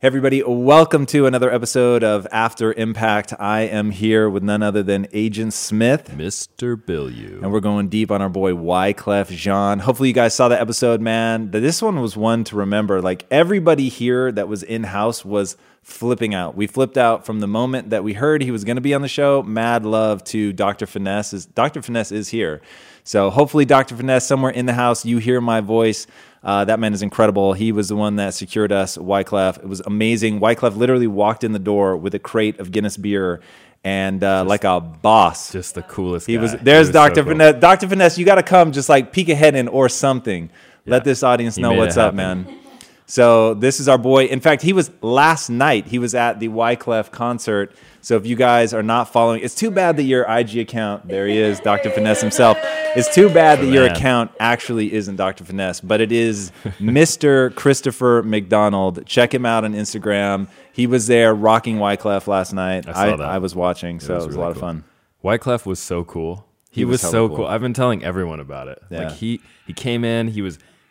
Hey everybody, welcome to another episode of After Impact. I am here with none other than Agent Smith. Mr. Bilyeu. And we're going deep on our boy Wyclef Jean. Hopefully you guys saw that episode, man. This one was one to remember. Like, everybody here that was in-house was flipping out. We flipped out from the moment that we heard he was going to be on the show. Mad love to Dr. Finesse. Dr. Finesse is here. So hopefully Dr. Finesse, somewhere in the house, you hear my voice. That man is incredible. He was the one that secured us, Wyclef. It was amazing. Wyclef literally walked in the door with a crate of Guinness beer and like a boss. Just the coolest guy. There's Dr. Finesse. Cool. Dr. Finesse, you got to come just like peek ahead in or something. Yeah. Let this audience know what's up, man. So this is our boy. In fact, he was last night. He was at the Wyclef concert. So if you guys are not following, it's too bad that your IG account, there he is, Dr. Finesse himself. It's too bad that your account actually isn't Dr. Finesse, but it is Mr. Christopher McDonald. Check him out on Instagram. He was there rocking Wyclef last night. I saw that. I was watching, so it was really a lot of fun. Wyclef was so cool. He was so cool. I've been telling everyone about it. Yeah. Like he came in, he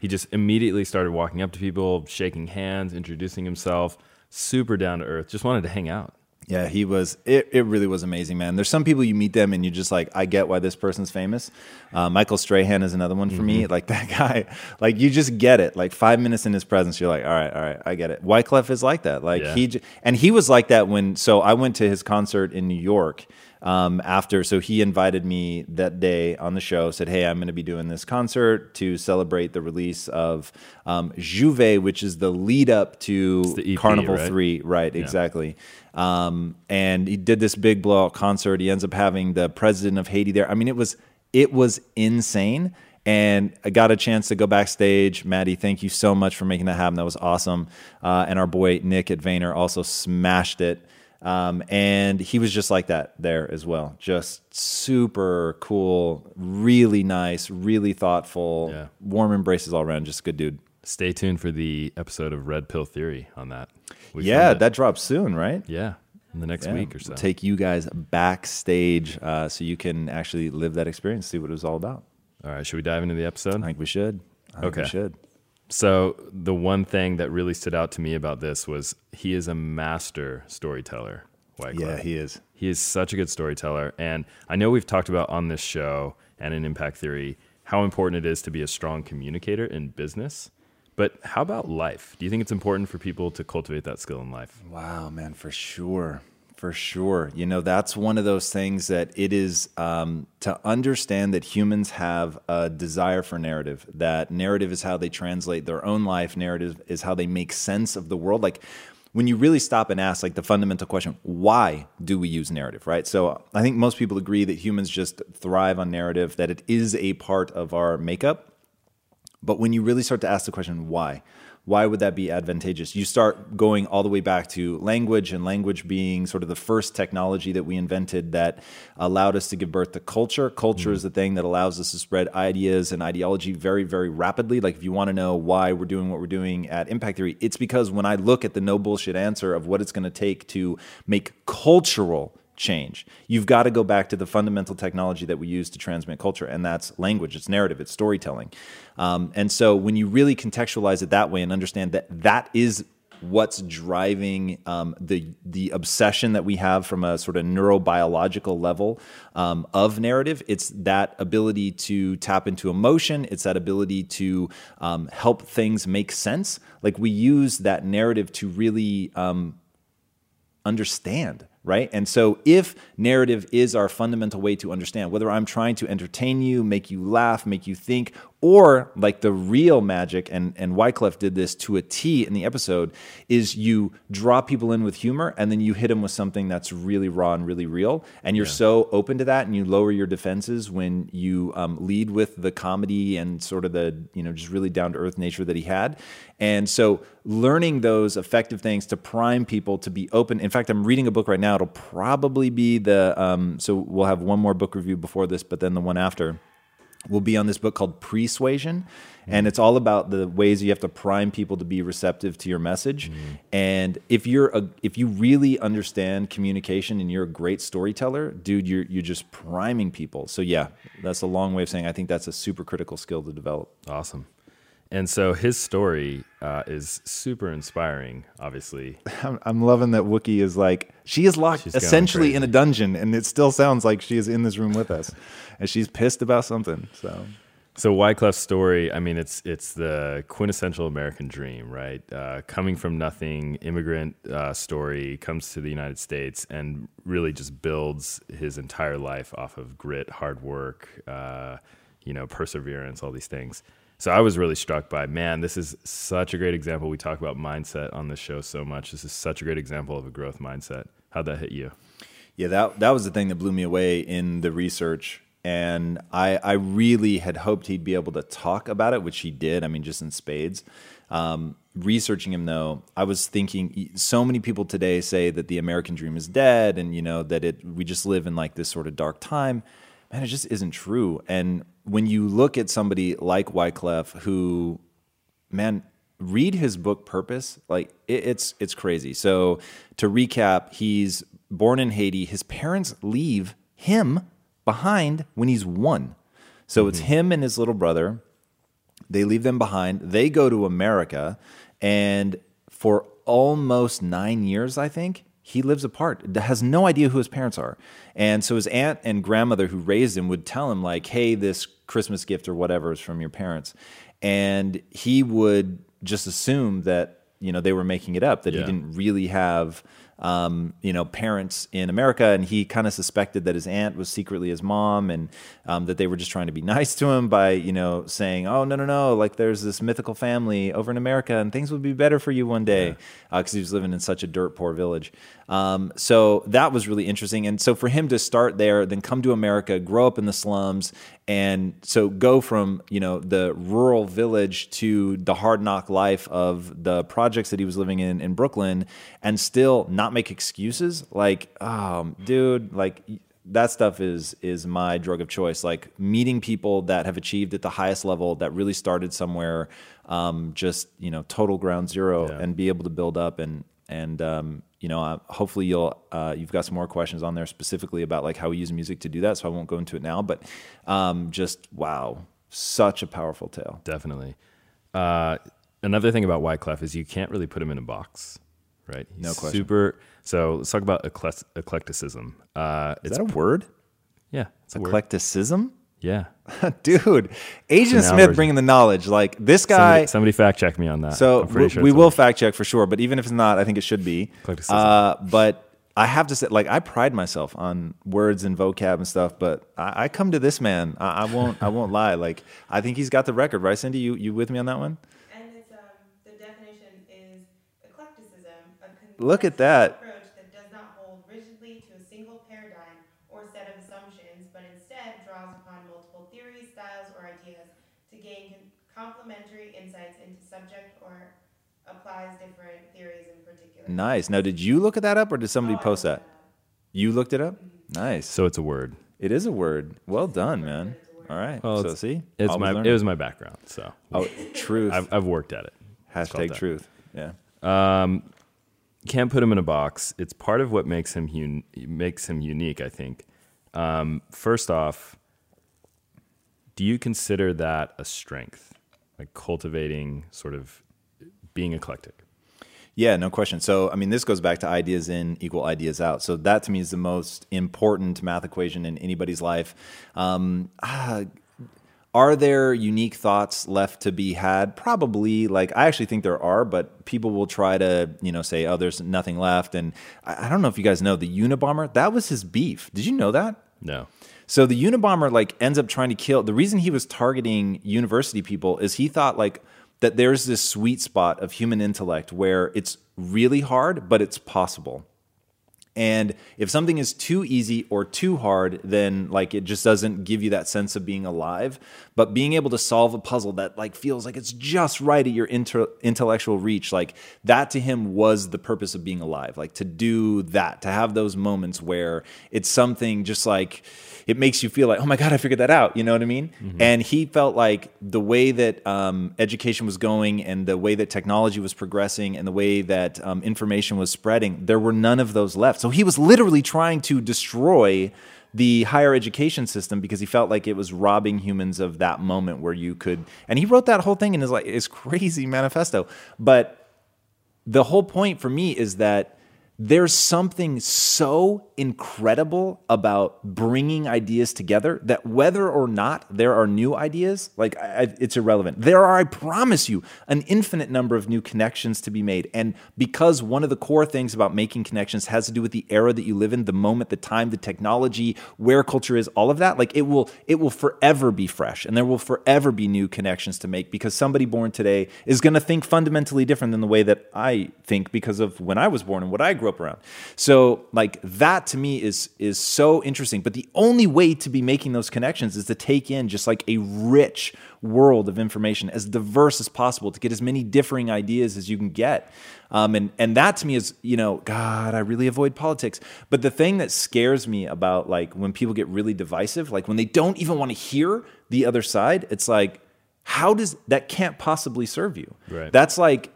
just immediately started walking up to people, shaking hands, introducing himself, super down to earth, just wanted to hang out. Yeah, he was, it really was amazing, man. There's some people you meet them and you're just like, I get why this person's famous. Michael Strahan is another one for me. Like, that guy, like, you just get it. Like, 5 minutes in his presence, you're like, all right, I get it. Wyclef is like that. Like, he was like that so I went to his concert in New York after. So he invited me that day on the show, said, hey, I'm going to be doing this concert to celebrate the release of Jouvet, which is the lead up to EP, Carnival, right? 3. Right, yeah. Exactly. And he did this big blowout concert. He ends up having the president of Haiti there. I mean, it was insane. And I got a chance to go backstage. Maddie, thank you so much for making that happen. That was awesome. And our boy Nick at Vayner also smashed it. And he was just like that there as well. Just super cool, really nice, really thoughtful, warm embraces all around. Just a good dude. Stay tuned for the episode of Red Pill Theory on that. That drops soon, right? Yeah, in the next week or so. We'll take you guys backstage so you can actually live that experience, see what it was all about. All right, should we dive into the episode? I think we should. So the one thing that really stood out to me about this was he is a master storyteller, Wyclef. Yeah, he is. He is such a good storyteller. And I know we've talked about on this show and in Impact Theory how important it is to be a strong communicator in business. But how about life? Do you think it's important for people to cultivate that skill in life? Wow, man, for sure. You know, that's one of those things that it is to understand that humans have a desire for narrative, that narrative is how they translate their own life. Narrative is how they make sense of the world. Like, when you really stop and ask, like, the fundamental question, why do we use narrative, right? So I think most people agree that humans just thrive on narrative, that it is a part of our makeup. But when you really start to ask the question, why would that be advantageous? You start going all the way back to language, and language being sort of the first technology that we invented that allowed us to give birth to culture. Culture is the thing that allows us to spread ideas and ideology very, very rapidly. Like, if you want to know why we're doing what we're doing at Impact Theory, it's because when I look at the no bullshit answer of what it's going to take to make cultural change, you've got to go back to the fundamental technology that we use to transmit culture, and that's language, it's narrative, it's storytelling. And so when you really contextualize it that way and understand that is what's driving the obsession that we have from a sort of neurobiological level of narrative, it's that ability to tap into emotion, it's that ability to help things make sense. Like, we use that narrative to really understand. Right? And so if narrative is our fundamental way to understand, whether I'm trying to entertain you, make you laugh, make you think, Or like the real magic, and Wyclef did this to a T in the episode, is you draw people in with humor and then you hit them with something that's really raw and really real. And you're so open to that, and you lower your defenses when you lead with the comedy and sort of the, you know, just really down to earth nature that he had. And so learning those effective things to prime people to be open. In fact, I'm reading a book right now. It'll probably be the, so we'll have one more book review before this, but then the one after will be on this book called Persuasion. And it's all about the ways you have to prime people to be receptive to your message. And if you're if you really understand communication and you're a great storyteller, dude, you're just priming people. So yeah, that's a long way of saying I think that's a super critical skill to develop. Awesome. And so his story is super inspiring, obviously. I'm loving that Wookie is like, she is locked essentially in a dungeon, and it still sounds like she is in this room with us, and she's pissed about something. So Wyclef's story, I mean, it's the quintessential American dream, right? Coming from nothing, immigrant story, comes to the United States and really just builds his entire life off of grit, hard work, perseverance, all these things. So I was really struck by, man, this is such a great example. We talk about mindset on the show so much. This is such a great example of a growth mindset. How'd that hit you? Yeah, that was the thing that blew me away in the research. And I really had hoped he'd be able to talk about it, which he did. I mean, just in spades. Researching him, though, I was thinking so many people today say that the American dream is dead, and, you know, that we just live in like this sort of dark time. Man, it just isn't true. And when you look at somebody like Wyclef, who, man, read his book Purpose, like it's crazy. So to recap, he's born in Haiti. His parents leave him behind when he's 1. So it's him and his little brother. They leave them behind. They go to America, and for almost 9 years, I think, he lives apart, has no idea who his parents are. And so his aunt and grandmother who raised him would tell him, like, hey, this Christmas gift or whatever is from your parents. And he would just assume that, you know, they were making it up, that he didn't really have, parents in America. And he kind of suspected that his aunt was secretly his mom, and that they were just trying to be nice to him by, you know, saying, oh, no, like there's this mythical family over in America and things will be better for you one day, because he was living in such a dirt poor village. So that was really interesting. And so for him to start there, then come to America, grow up in the slums, and so go from, you know, the rural village to the hard knock life of the projects that he was living in Brooklyn, and still not make excuses. Like, dude, like that stuff is my drug of choice. Like meeting people that have achieved at the highest level, that really started somewhere, just, you know, total ground zero, and be able to build up and you know, hopefully you've got some more questions on there specifically about like how we use music to do that. So I won't go into it now, but just wow, such a powerful tale. Definitely. Another thing about Wyclef is you can't really put him in a box, right? He's no question. So let's talk about eclecticism. Is that a word? Yeah, it's eclecticism. Word. Yeah. Dude, Agent Smith bringing the knowledge. Like this guy. Somebody fact check me on that. So we will fact check for sure. But even if it's not, I think it should be. But I have to say, like, I pride myself on words and vocab and stuff. But I come to this man. I won't lie. Like, I think he's got the record, right, Cindy? You with me on that one? And it's, the definition is eclecticism. Look at that. Complementary insights into subject or applies different theories in particular. Nice. Now, did you look at that up, or did somebody post that? You looked it up? Mm-hmm. Nice. So it's a word. It is a word. Well done, man. All right. Well, so see, it was my background. So truth. I've worked at it. # truth. Yeah. Can't put him in a box. It's part of what makes him unique, I think. First off, do you consider that a strength? Like cultivating, sort of being eclectic? Yeah, no question. So, I mean, this goes back to ideas in equal ideas out. So that to me is the most important math equation in anybody's life. Are there unique thoughts left to be had? Probably. Like, I actually think there are, but people will try to, you know, say, oh, there's nothing left. And I don't know if you guys know the Unabomber, that was his beef. Did you know that? No. So the Unabomber like ends up trying to kill. The reason he was targeting university people is he thought like that there's this sweet spot of human intellect where it's really hard, but it's possible. And if something is too easy or too hard, then like it just doesn't give you that sense of being alive. But being able to solve a puzzle that like feels like it's just right at your intellectual reach, like that to him was the purpose of being alive. Like to do that, to have those moments where it's something just like it makes you feel like, oh my God, I figured that out. You know what I mean? Mm-hmm. And he felt like the way that education was going and the way that technology was progressing and the way that information was spreading, there were none of those left. So he was literally trying to destroy the higher education system because he felt like it was robbing humans of that moment where you could, and he wrote that whole thing in his like his crazy manifesto. But the whole point for me is that there's something so incredible about bringing ideas together that whether or not there are new ideas, like it's irrelevant. There are, I promise you, an infinite number of new connections to be made. And because one of the core things about making connections has to do with the era that you live in, the moment, the time, the technology, where culture is, all of that, like it will forever be fresh and there will forever be new connections to make because somebody born today is going to think fundamentally different than the way that I think because of when I was born and what I grew up around. So like that to me is so interesting. But the only way to be making those connections is to take in just like a rich world of information as diverse as possible to get as many differing ideas as you can get. And that to me is, you know, God, I really avoid politics. But the thing that scares me about like when people get really divisive, like when they don't even want to hear the other side, it's like, that can't possibly serve you. Right. That's like,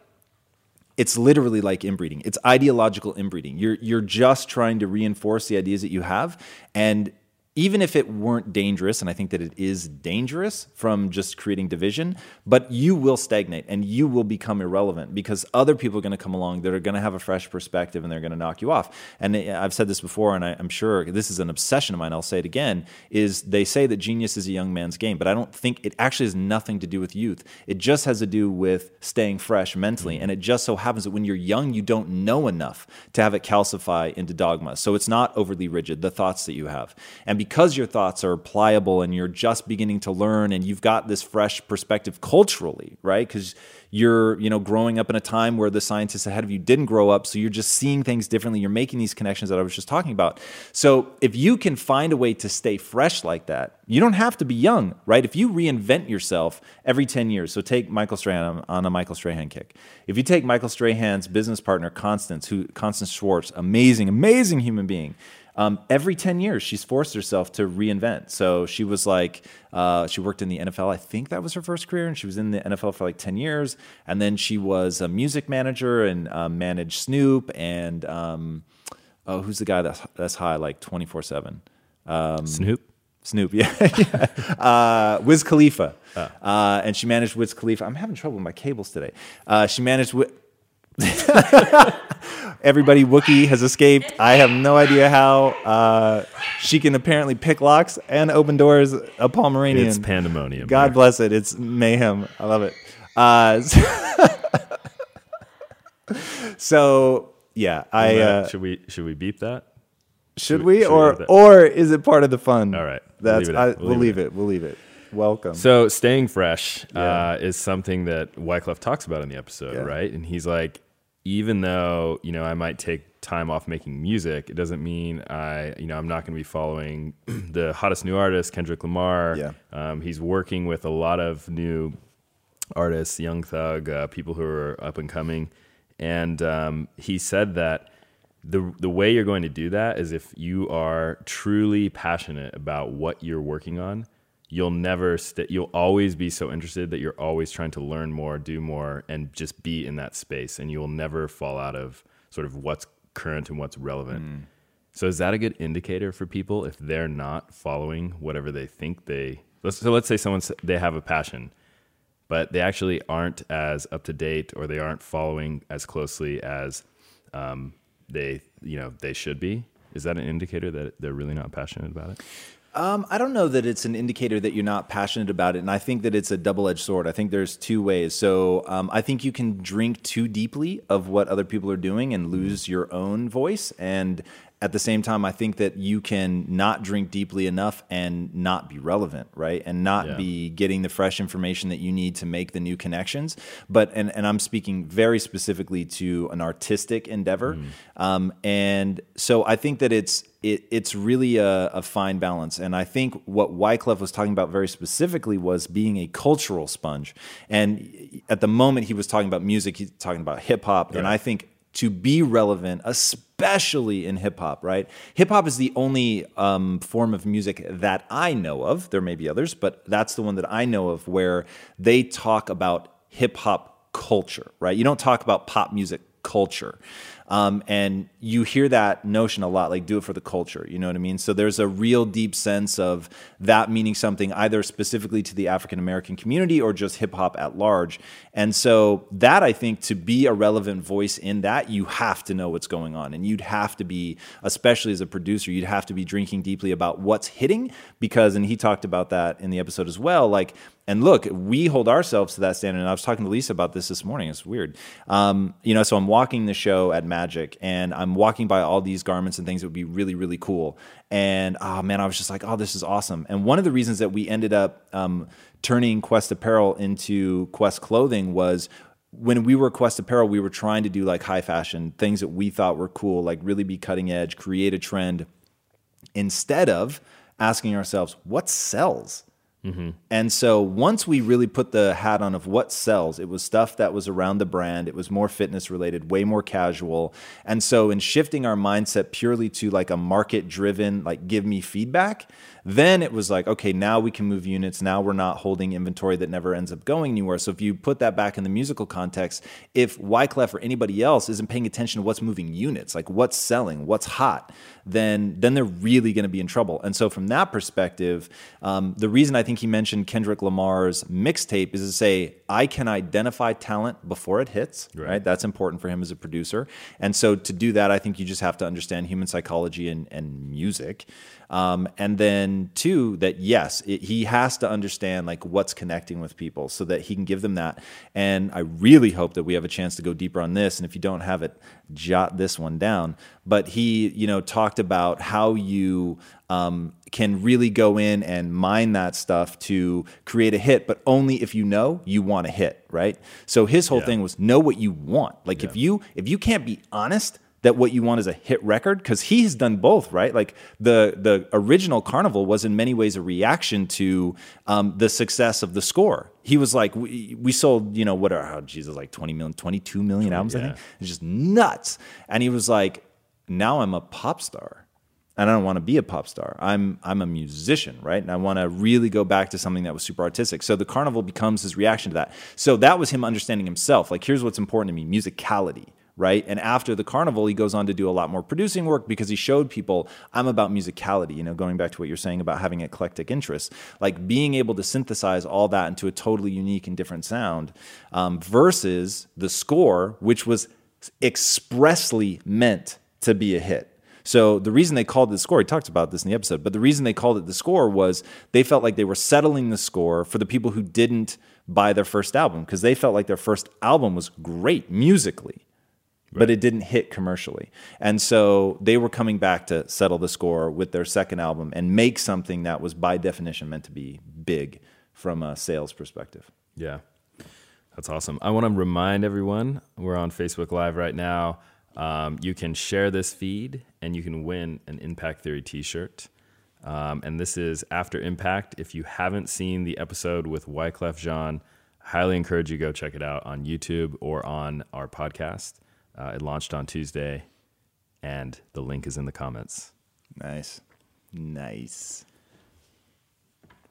it's literally like inbreeding. It's ideological inbreeding. You're just trying to reinforce the ideas that you have. And even if it weren't dangerous, and I think that it is dangerous from just creating division, but you will stagnate and you will become irrelevant because other people are going to come along that are going to have a fresh perspective and they're going to knock you off. And I've said this before, and I'm sure this is an obsession of mine. I'll say it again, is they say that genius is a young man's game, but I don't think it actually has nothing to do with youth. It just has to do with staying fresh mentally. And it just so happens that when you're young, you don't know enough to have it calcify into dogma. So it's not overly rigid, the thoughts that you have. And because your thoughts are pliable and you're just beginning to learn and you've got this fresh perspective culturally, right? Because you're, you know, growing up in a time where the scientists ahead of you didn't grow up. So you're just seeing things differently. You're making these connections that I was just talking about. So if you can find a way to stay fresh like that, you don't have to be young, right? If you reinvent yourself every 10 years, so take Michael Strahan on a Michael Strahan kick. If you take Michael Strahan's business partner, Constance Schwartz, amazing human being, every 10 years, she's forced herself to reinvent. So she was like, she worked in the NFL. I think that was her first career. And she was in the NFL for like 10 years. And then she was a music manager and managed Snoop. And who's the guy that's high like 24/7? Snoop, yeah. Wiz Khalifa. Oh. And she managed Wiz Khalifa. I'm having trouble with my cables today. She managed Wiz... Everybody, Wookie has escaped. I have no idea how. She can apparently pick locks and open doors. A Pomeranian. It's pandemonium. God bless it. It's mayhem. I love it. So yeah, I should we beep that? Should we or is it part of the fun? All right, we'll leave it. Welcome. So staying fresh is something that Wyclef talks about in the episode, right? And he's like, even though, you know, I might take time off making music, it doesn't mean I'm not going to be following the hottest new artist, Kendrick Lamar. Yeah. He's working with a lot of new artists, Young Thug, people who are up and coming. And he said that the way you're going to do that is if you are truly passionate about what you're working on. You'll never you'll always be so interested that you're always trying to learn more, do more, and just be in that space. And you'll never fall out of sort of what's current and what's relevant. Mm. So is that a good indicator for people if they're not following whatever they think they... So let's say they have a passion, but they actually aren't as up to date or they aren't following as closely as they should be. Is that an indicator that they're really not passionate about it? I don't know that it's an indicator that you're not passionate about it. And I think that it's a double-edged sword. I think there's two ways. So I think you can drink too deeply of what other people are doing and lose your own voice. And at the same time, I think that you can not drink deeply enough and not be relevant, right? And not be getting the fresh information that you need to make the new connections. But, and I'm speaking very specifically to an artistic endeavor. And so I think that it's really a fine balance. And I think what Wyclef was talking about very specifically was being a cultural sponge. And at the moment he was talking about music, he's talking about hip hop. Yeah. And I think to be relevant, especially in hip-hop, right? Hip-hop is the only form of music that I know of. There may be others, but that's the one that I know of where they talk about hip-hop culture, right? You don't talk about pop music culture. And you hear that notion a lot, like do it for the culture, you know what I mean? So there's a real deep sense of that meaning something either specifically to the African-American community or just hip hop at large. And so that, I think, to be a relevant voice in that, you have to know what's going on. And you'd have to be, especially as a producer, you'd have to be drinking deeply about what's hitting, because, and he talked about that in the episode as well, like, and look, we hold ourselves to that standard. And I was talking to Lisa about this morning. It's weird. You know, so I'm walking the show at Magic, and I'm walking by all these garments and things that would be really, really cool. And, oh, man, I was just like, oh, this is awesome. And one of the reasons that we ended up turning Quest Apparel into Quest Clothing was when we were Quest Apparel, we were trying to do like high fashion, things that we thought were cool, like really be cutting edge, create a trend, instead of asking ourselves, what sells? Mm-hmm. And so once we really put the hat on of what sells, it was stuff that was around the brand. It was more fitness related, way more casual. And so in shifting our mindset purely to like a market driven, like give me feedback, then it was like, okay, now we can move units. Now we're not holding inventory that never ends up going anywhere. So if you put that back in the musical context, if Wyclef or anybody else isn't paying attention to what's moving units, like what's selling, what's hot, then they're really going to be in trouble. And so from that perspective, the reason I think he mentioned Kendrick Lamar's mixtape is to say, I can identify talent before it hits, right? That's important for him as a producer. And so to do that, I think you just have to understand human psychology and music. And then two, that yes, he has to understand like what's connecting with people so that he can give them that. And I really hope that we have a chance to go deeper on this. And if you don't have it, jot this one down. But he, you know, talked about how you can really go in and mine that stuff to create a hit, but only if you know you want a hit, right? So his whole thing was know what you want. Like if you can't be honest that what you want is a hit record, because he's done both, right? Like the original Carnival was in many ways a reaction to the success of The Score. He was like, we sold, you know, what are, oh, Jesus, like 20 million, 22 million albums, I think. It's just nuts. And he was like, now I'm a pop star. And I don't want to be a pop star. I'm a musician, right? And I want to really go back to something that was super artistic. So the Carnival becomes his reaction to that. So that was him understanding himself. Like, here's what's important to me, musicality. Right? And after the Carnival, he goes on to do a lot more producing work because he showed people, I'm about musicality, you know, going back to what you're saying about having eclectic interests, like being able to synthesize all that into a totally unique and different sound versus The Score, which was expressly meant to be a hit. So the reason they called it The Score, he talked about this in the episode, but the reason they called it The Score was they felt like they were settling the score for the people who didn't buy their first album, because they felt like their first album was great musically. Right. But it didn't hit commercially. And so they were coming back to settle the score with their second album and make something that was by definition meant to be big from a sales perspective. Yeah, that's awesome. I want to remind everyone, we're on Facebook Live right now. You can share this feed and you can win an Impact Theory t-shirt. And this is After Impact. If you haven't seen the episode with Wyclef Jean, highly encourage you go check it out on YouTube or on our podcast. It launched on Tuesday, and the link is in the comments. Nice.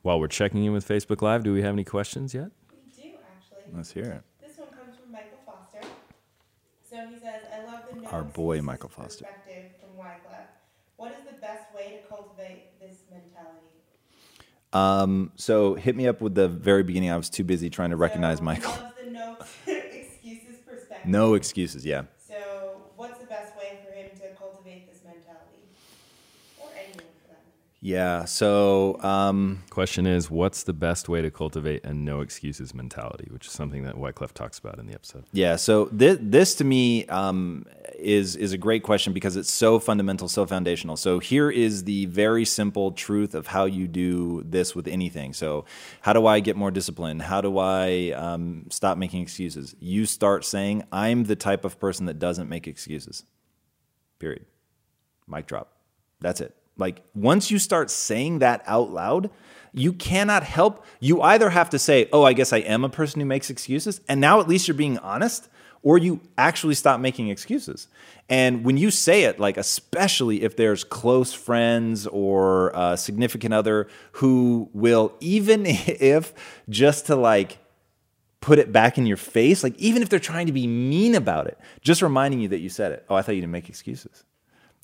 While we're checking in with Facebook Live, do we have any questions yet? We do, actually. Let's hear it. This one comes from Michael Foster. So he says, I love the our boy Michael Foster perspective from Wyclef. What is the best way to cultivate this mentality? So hit me up with the very beginning. I was too busy trying to recognize Michael. No excuses, yeah. So what's the best way for him to cultivate this mentality? Or anyone for that matter? Yeah. So, question is, what's the best way to cultivate a no excuses mentality, which is something that Wyclef talks about in the episode. Yeah. So this to me, is a great question because it's so fundamental, so foundational. So here is the very simple truth of how you do this with anything. So how do I get more discipline? How do I, stop making excuses? You start saying, I'm the type of person that doesn't make excuses, period. Mic drop. That's it. Like, once you start saying that out loud, you cannot help. You either have to say, oh, I guess I am a person who makes excuses, and now at least you're being honest, or you actually stop making excuses. And when you say it, like, especially if there's close friends or a significant other who will, even if just to like put it back in your face, like even if they're trying to be mean about it, just reminding you that you said it. Oh, I thought you didn't make excuses.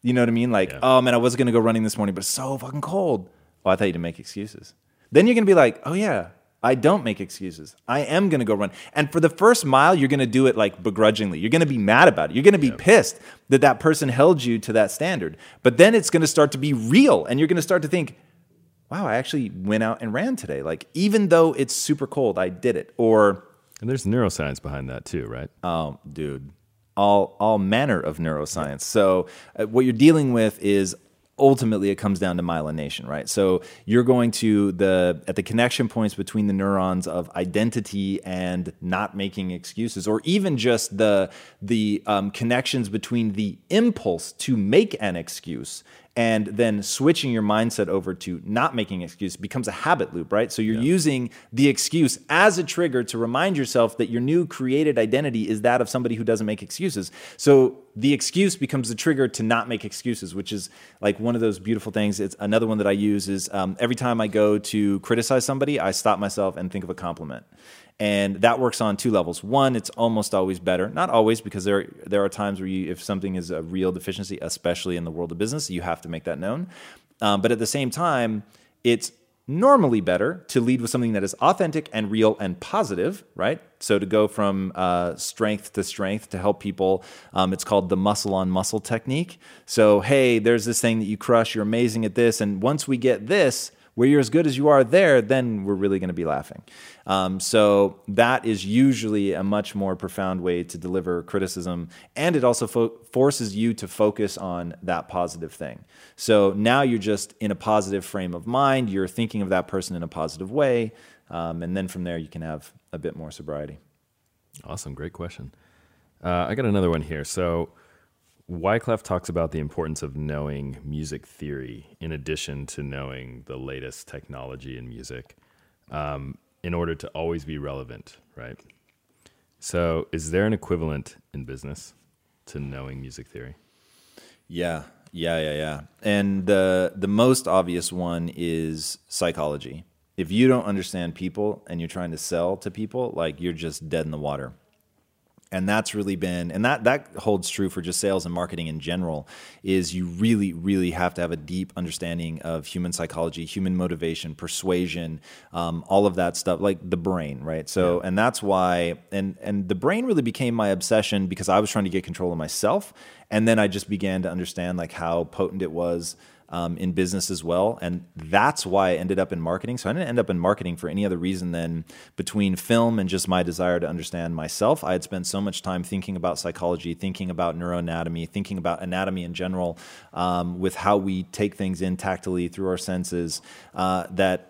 You know what I mean? Like, yeah. Oh man, I was going to go running this morning, but it's so fucking cold. Oh, I thought you didn't make excuses. Then you're going to be like, oh yeah, I don't make excuses. I am going to go run. And for the first mile, you're going to do it like begrudgingly. You're going to be mad about it. You're going to be pissed that that person held you to that standard. But then it's going to start to be real. And you're going to start to think, wow, I actually went out and ran today. Like, even though it's super cold, I did it. Or, and there's neuroscience behind that too, right? Oh, dude. All manner of neuroscience. So what you're dealing with is ultimately it comes down to myelination, right? So you're going to at the connection points between the neurons of identity and not making excuses, or even just the connections between the impulse to make an excuse and then switching your mindset over to not making excuse becomes a habit loop, right? So you're using the excuse as a trigger to remind yourself that your new created identity is that of somebody who doesn't make excuses. So the excuse becomes the trigger to not make excuses, which is like one of those beautiful things. It's another one that I use is every time I go to criticize somebody, I stop myself and think of a compliment. And that works on two levels. One, it's almost always better. Not always, because there are times where if something is a real deficiency, especially in the world of business, you have to make that known. But at the same time, it's normally better to lead with something that is authentic and real and positive, right? So to go from strength to strength to help people, it's called the muscle on muscle technique. So, hey, there's this thing that you crush. You're amazing at this. And once we get this, where you're as good as you are there, then we're really going to be laughing. So that is usually a much more profound way to deliver criticism. And it also forces you to focus on that positive thing. So now you're just in a positive frame of mind. You're thinking of that person in a positive way. And then from there, you can have a bit more sobriety. Awesome. Great question. I got another one here. So Wyclef talks about the importance of knowing music theory in addition to knowing the latest technology in music in order to always be relevant, right? So is there an equivalent in business to knowing music theory? Yeah. And the most obvious one is psychology. If you don't understand people and you're trying to sell to people, like, you're just dead in the water. And that's really been, and that holds true for just sales and marketing in general, is you really, really have to have a deep understanding of human psychology, human motivation, persuasion, all of that stuff, like the brain, right? So, and that's why, and the brain really became my obsession because I was trying to get control of myself. And then I just began to understand like how potent it was in business as well. And that's why I ended up in marketing. So I didn't end up in marketing for any other reason than between film and just my desire to understand myself. I had spent so much time thinking about psychology, thinking about neuroanatomy, thinking about anatomy in general, with how we take things in tactily through our senses, that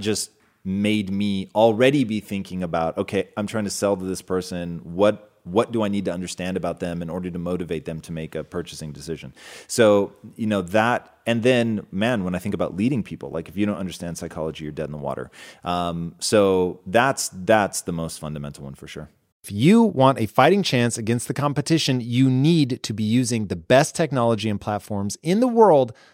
just made me already be thinking about, okay, I'm trying to sell to this person. What do I need to understand about them in order to motivate them to make a purchasing decision? So, you know, that, and then, man, when I think about leading people, like if you don't understand psychology, you're dead in the water. So that's the most fundamental one for sure. If you want a fighting chance against the competition, you need to be using the best technology and platforms in the world,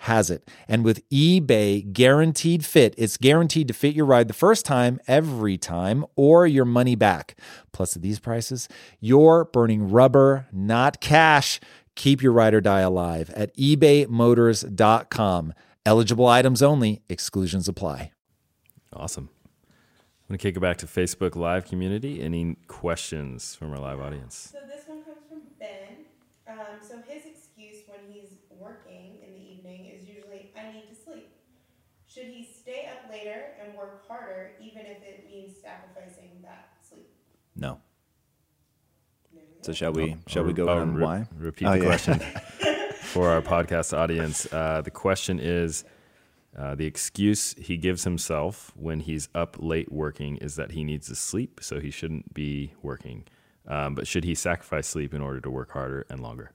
has it. And with eBay Guaranteed Fit, it's guaranteed to fit your ride the first time, every time, or your money back. Plus, at these prices, you're burning rubber, not cash. Keep your ride or die alive at ebaymotors.com. Eligible items only. Exclusions apply. Awesome. I'm going to kick it back to Facebook Live community. Any questions from our live audience? So this one comes from Ben. So his excuse when he's working in the evening is usually, I need to sleep. Should he stay up later and work harder, even if it means sacrificing that sleep? No. So shall we go on why? Repeat the question for our podcast audience. The question is, the excuse he gives himself when he's up late working is that he needs to sleep, so he shouldn't be working. But should he sacrifice sleep in order to work harder and longer?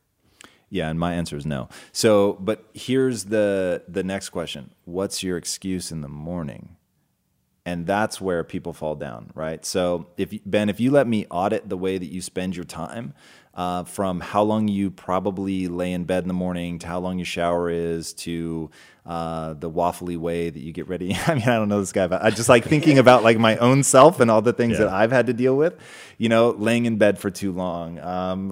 Yeah, and my answer is no. So, but here's the next question. What's your excuse in the morning? And that's where people fall down, right? So, if you let me audit the way that you spend your time, from how long you probably lay in bed in the morning to how long your shower is to the waffly way that you get ready. I mean, I don't know this guy, but I just like thinking about like my own self and all the things that I've had to deal with, you know, laying in bed for too long.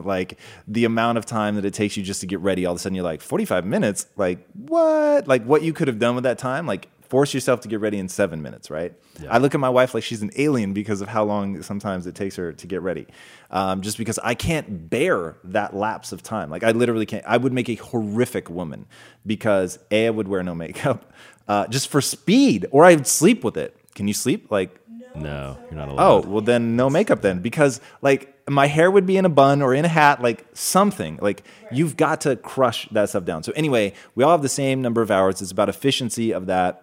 Like the amount of time that it takes you just to get ready. All of a sudden you're like 45 minutes, like what? Like what you could have done with that time? Like force yourself to get ready in 7 minutes, right? Yeah. I look at my wife like she's an alien because of how long sometimes it takes her to get ready. Just because I can't bear that lapse of time. Like I literally can't. I would make a horrific woman because A, I would wear no makeup just for speed, or I would sleep with it. Can you sleep? Like no, you're not allowed. Oh, well then no makeup then, because like my hair would be in a bun or in a hat, like something. Like you've got to crush that stuff down. So anyway, we all have the same number of hours. It's about efficiency of that.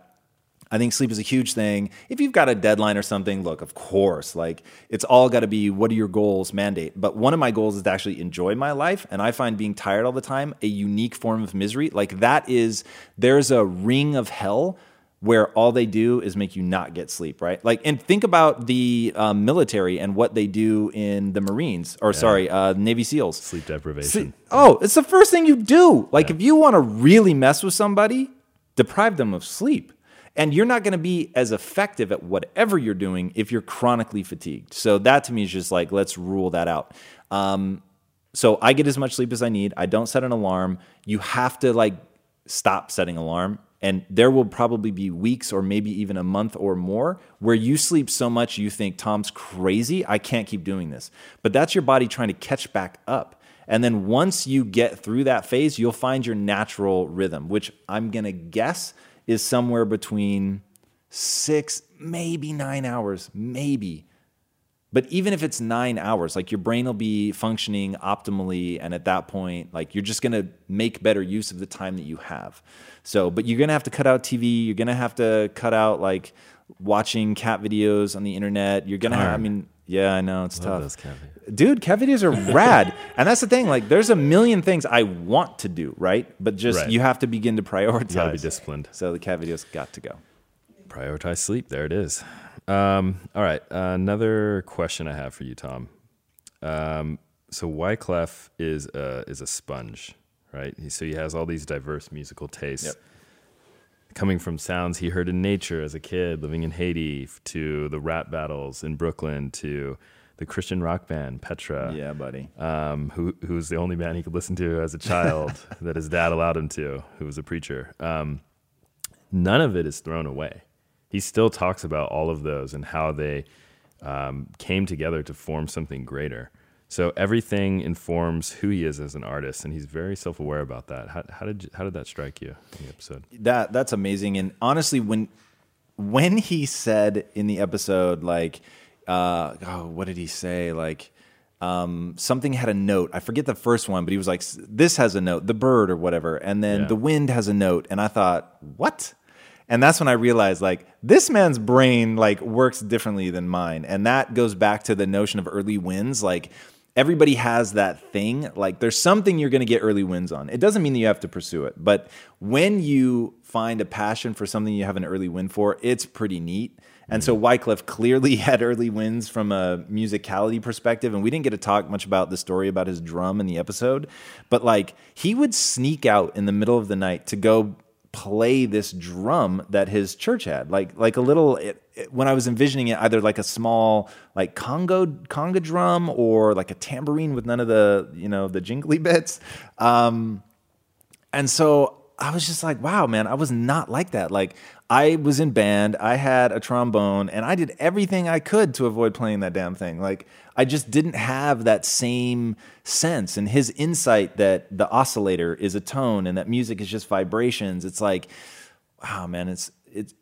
I think sleep is a huge thing. If you've got a deadline or something, look, of course, like it's all got to be what are your goals mandate. But one of my goals is to actually enjoy my life. And I find being tired all the time a unique form of misery. Like that is, there's a ring of hell where all they do is make you not get sleep, right? Like, and think about the military and what they do in the Marines, or Navy SEALs. Sleep deprivation. It's the first thing you do. Like if you want to really mess with somebody, deprive them of sleep. And you're not going to be as effective at whatever you're doing if you're chronically fatigued. So that to me is just like, let's rule that out. So I get as much sleep as I need. I don't set an alarm. You have to like stop setting alarm. And there will probably be weeks or maybe even a month or more where you sleep so much you think, Tom's crazy. I can't keep doing this. But that's your body trying to catch back up. And then once you get through that phase, you'll find your natural rhythm, which I'm going to guess is somewhere between 6, maybe 9 hours, maybe. But even if it's 9 hours, like your brain will be functioning optimally. And at that point, like you're just going to make better use of the time that you have. So, but you're going to have to cut out TV. You're going to have to cut out like watching cat videos on the internet. You're going to have, I mean, yeah, I know it's tough. Those cat videos. Dude, cat videos are rad. And that's the thing. Like there's a million things I want to do, right? But just you have to begin to prioritize. You got to be disciplined. So the cat videos got to go. Prioritize sleep. There it is. All right. Another question I have for you, Tom. So Wyclef is a sponge, right? So he has all these diverse musical tastes. Yep. coming from sounds he heard in nature as a kid living in Haiti, to the rap battles in Brooklyn, to the Christian rock band Petra. Yeah, buddy. Who was the only band he could listen to as a child that his dad allowed him to, who was a preacher. None of it is thrown away. He still talks about all of those and how they came together to form something greater. So everything informs who he is as an artist, and he's very self-aware about that. How did that strike you in the episode? That's amazing. And honestly, when he said in the episode, like, what did he say? Like, something had a note. I forget the first one, but he was like, "This has a note, the bird or whatever," and then the wind has a note. And I thought, what? And that's when I realized, like, this man's brain, like, works differently than mine. And that goes back to the notion of early wins. Like, everybody has that thing. Like, there's something you're going to get early wins on. It doesn't mean that you have to pursue it. But when you find a passion for something you have an early win for, it's pretty neat. And so Wyclef clearly had early wins from a musicality perspective. And we didn't get to talk much about the story about his drum in the episode. But, like, he would sneak out in the middle of the night to go play this drum that his church had, like a little. When I was envisioning it, either like a small, like conga drum, or like a tambourine with none of the, you know, the jingly bits. And so I was just like, wow, man, I was not like that. Like, I was in band, I had a trombone, and I did everything I could to avoid playing that damn thing. Like, I just didn't have that same sense. And his insight that the oscillator is a tone and that music is just vibrations, it's like, wow, man, it's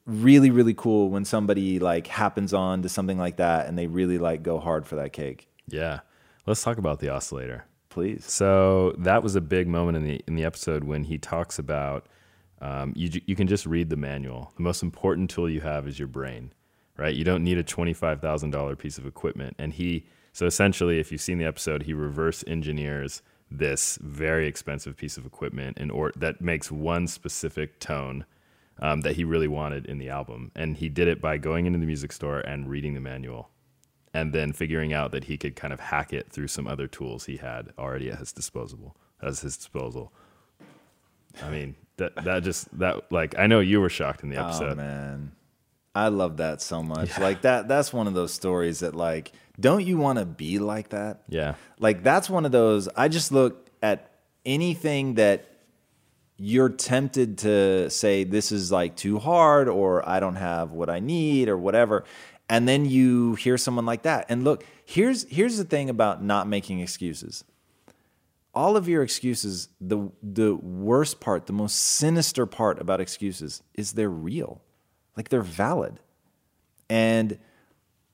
really, really cool when somebody, like, happens on to something like that and they really, like, go hard for that cake. Yeah. Let's talk about the oscillator. Please. So that was a big moment in the episode when he talks about, you can just read the manual. The most important tool you have is your brain, right? You don't need a $25,000 piece of equipment. And so essentially, if you've seen the episode, he reverse engineers this very expensive piece of equipment that makes one specific tone that he really wanted in the album. And he did it by going into the music store and reading the manual, and then figuring out that he could kind of hack it through some other tools he had already at his disposal. I mean, that I know you were shocked in the episode. Oh man, I love that so much. Yeah. Like that's one of those stories that, like, don't you want to be like that? Yeah. Like, that's one of those. I just look at anything that you're tempted to say, this is, like, too hard, or I don't have what I need, or whatever. And then you hear someone like that. And look, here's the thing about not making excuses. All of your excuses, the worst part, the most sinister part about excuses is they're real. Like, they're valid. And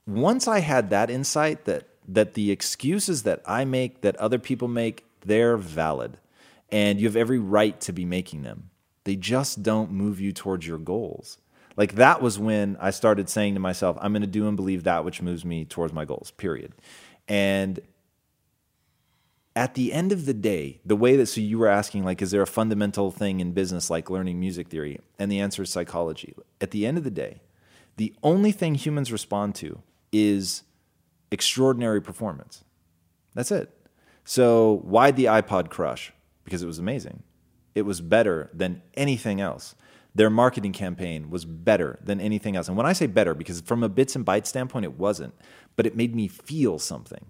once I had that insight that the excuses that I make, that other people make, they're valid. And you have every right to be making them. They just don't move you towards your goals. Like, that was when I started saying to myself, I'm going to do and believe that which moves me towards my goals, period. And at the end of the day, the way that, so you were asking, like, is there a fundamental thing in business, like learning music theory? And the answer is psychology. At the end of the day, the only thing humans respond to is extraordinary performance. That's it. So why'd the iPod crush? Because it was amazing. It was better than anything else. Their marketing campaign was better than anything else. And when I say better, because from a bits and bytes standpoint, it wasn't, but it made me feel something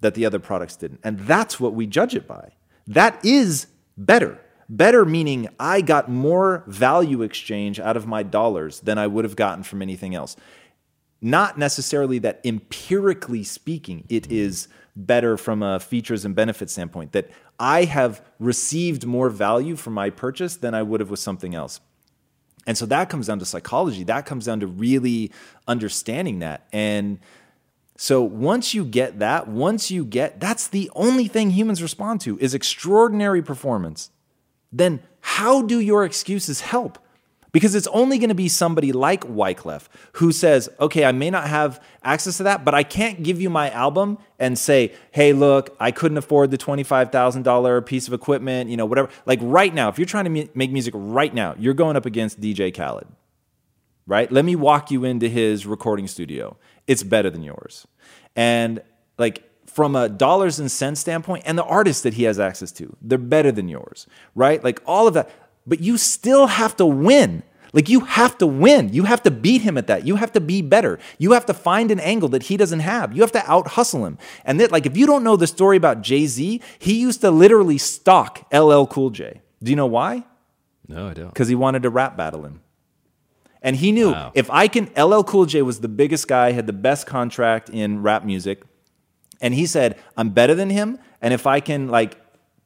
that the other products didn't. And that's what we judge it by. That is better. Better meaning I got more value exchange out of my dollars than I would have gotten from anything else. Not necessarily that empirically speaking, it is better from a features and benefits standpoint, that I have received more value from my purchase than I would have with something else. And so that comes down to psychology. That comes down to really understanding that. And so once you get, that's the only thing humans respond to is extraordinary performance. Then how do your excuses help? Because it's only going to be somebody like Wyclef who says, okay, I may not have access to that, but I can't give you my album and say, hey, look, I couldn't afford the $25,000 piece of equipment, you know, whatever. Like right now, if you're trying to make music right now, you're going up against DJ Khaled, right? Let me walk you into his recording studio. It's better than yours. And like from a dollars and cents standpoint, and the artists that he has access to, they're better than yours, right? Like all of that. But you still have to win. Like, you have to win. You have to beat him at that. You have to be better. You have to find an angle that he doesn't have. You have to out-hustle him. And that, like, if you don't know the story about Jay-Z, he used to literally stalk LL Cool J. Do you know why? No, I don't. Because he wanted to rap battle him. And he knew, wow, if I can, LL Cool J was the biggest guy, had the best contract in rap music. And he said, I'm better than him. And if I can, like,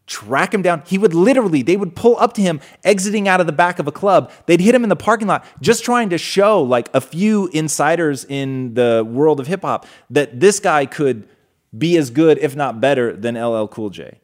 track him down, he would literally, they would pull up to him exiting out of the back of a club. They'd hit him in the parking lot, just trying to show, like, a few insiders in the world of hip hop that this guy could be as good, if not better, than LL Cool J.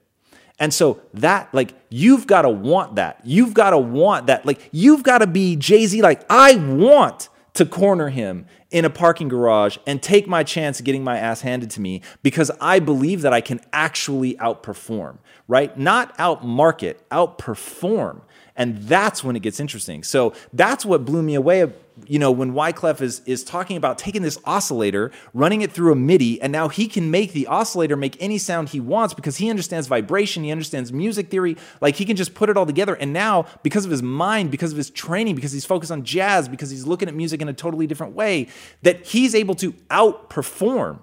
And so that, like, you've got to want that. You've got to want that. Like, you've got to be Jay-Z. Like, I want to corner him in a parking garage and take my chance getting my ass handed to me because I believe that I can actually outperform, right? Not outmarket, outperform. And that's when it gets interesting. So that's what blew me away, you know, when Wyclef is talking about taking this oscillator, running it through a MIDI, and now he can make the oscillator make any sound he wants because he understands vibration, he understands music theory, like he can just put it all together. And now, because of his mind, because of his training, because he's focused on jazz, because he's looking at music in a totally different way, that he's able to outperform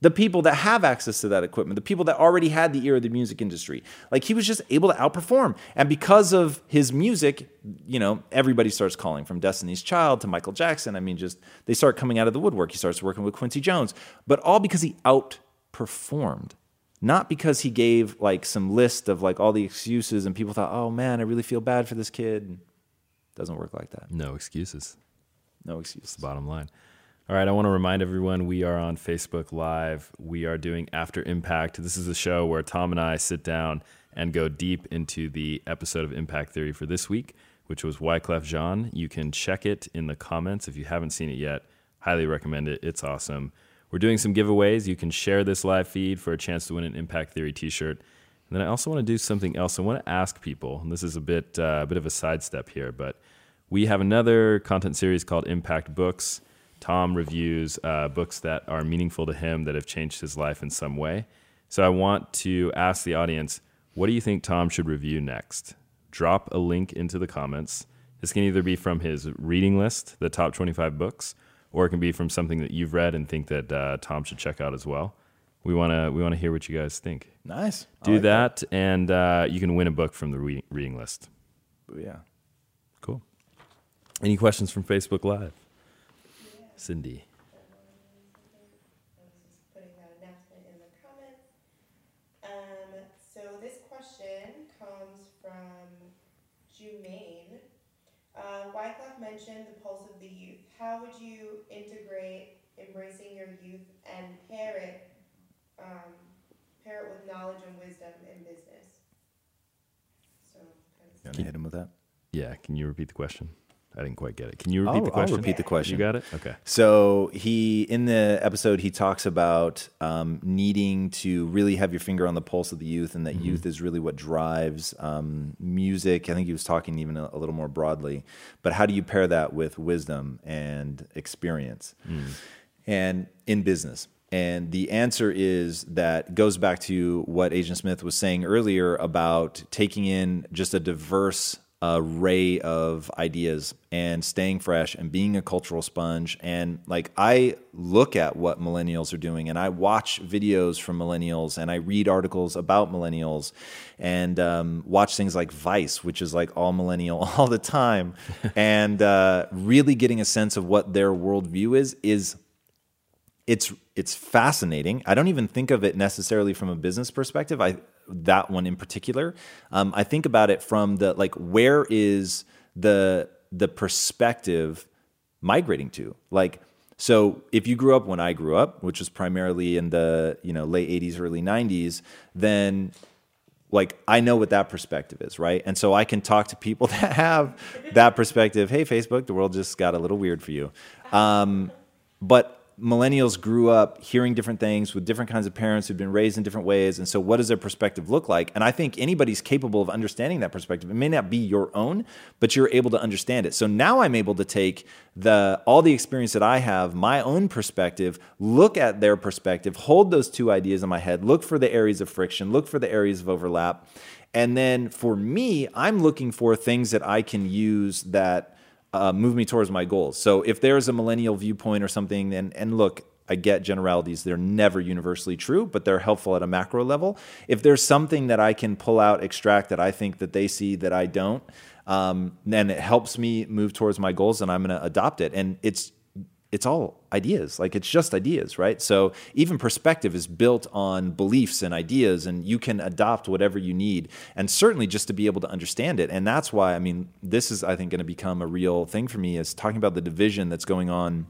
the people that have access to that equipment, the people that already had the ear of the music industry. Like, he was just able to outperform. And because of his music, you know, everybody starts calling, from Destiny's Child to Michael Jackson. I mean, just, they start coming out of the woodwork. He starts working with Quincy Jones, but all because he outperformed. Not because he gave, like, some list of, like, all the excuses and people thought, oh man, I really feel bad for this kid. Doesn't work like that. No excuses. No excuses. That's the bottom line. All right, I want to remind everyone we are on Facebook Live. We are doing After Impact. This is a show where Tom and I sit down and go deep into the episode of Impact Theory for this week, which was Wyclef Jean. You can check it in the comments if you haven't seen it yet. Highly recommend it. It's awesome. We're doing some giveaways. You can share this live feed for a chance to win an Impact Theory t-shirt. And then I also want to do something else. I want to ask people, and this is a bit of a sidestep here, but we have another content series called Impact Books. Tom reviews books that are meaningful to him, that have changed his life in some way. So I want to ask the audience, what do you think Tom should review next? Drop a link into the comments. This can either be from his reading list, the top 25 books, or it can be from something that you've read and think that Tom should check out as well. We wanna hear what you guys think. Nice. Do like that, and you can win a book from the reading list. Yeah. Cool. Any questions from Facebook Live? Cindy. I was just putting that announcement in the comments. So this question comes from Jumaine. Wyclef mentioned the pulse of the youth. How would you integrate embracing your youth and pair it with knowledge and wisdom in business? So, can you hit him with that? Yeah. Can you repeat the question? I didn't quite get it. Can you repeat the question? I'll repeat the question. You got it? Okay. So in the episode, he talks about needing to really have your finger on the pulse of the youth, and that youth is really what drives music. I think he was talking even a little more broadly, but how do you pair that with wisdom and experience and in business? And the answer is that goes back to what Agent Smith was saying earlier about taking in just a diverse array of ideas and staying fresh and being a cultural sponge. And like, I look at what millennials are doing, and I watch videos from millennials, and I read articles about millennials, and watch things like Vice, which is like all millennial all the time, and really getting a sense of what their worldview is. It's fascinating. I don't even think of it necessarily from a business perspective. That one in particular, I think about it from the, like, where is the perspective migrating to? Like, so if you grew up when I grew up, which was primarily in the, you know, late 80s, early 90s, then, like, I know what that perspective is, right? And so I can talk to people that have that perspective. Hey, Facebook, the world just got a little weird for you. But millennials grew up hearing different things with different kinds of parents who've been raised in different ways. And so what does their perspective look like? And I think anybody's capable of understanding that perspective. It may not be your own, but you're able to understand it. So now I'm able to take all the experience that I have, my own perspective, look at their perspective, hold those two ideas in my head, look for the areas of friction, look for the areas of overlap. And then for me, I'm looking for things that I can use that move me towards my goals. So if there's a millennial viewpoint or something, and look, I get generalities. They're never universally true, but they're helpful at a macro level. If there's something that I can pull out, extract that I think that they see that I don't, then it helps me move towards my goals, and I'm going to adopt it. And it's all ideas. Like, it's just ideas, right? So even perspective is built on beliefs and ideas, and you can adopt whatever you need, and certainly just to be able to understand it. And that's why, I mean, this is, I think, going to become a real thing for me, is talking about the division that's going on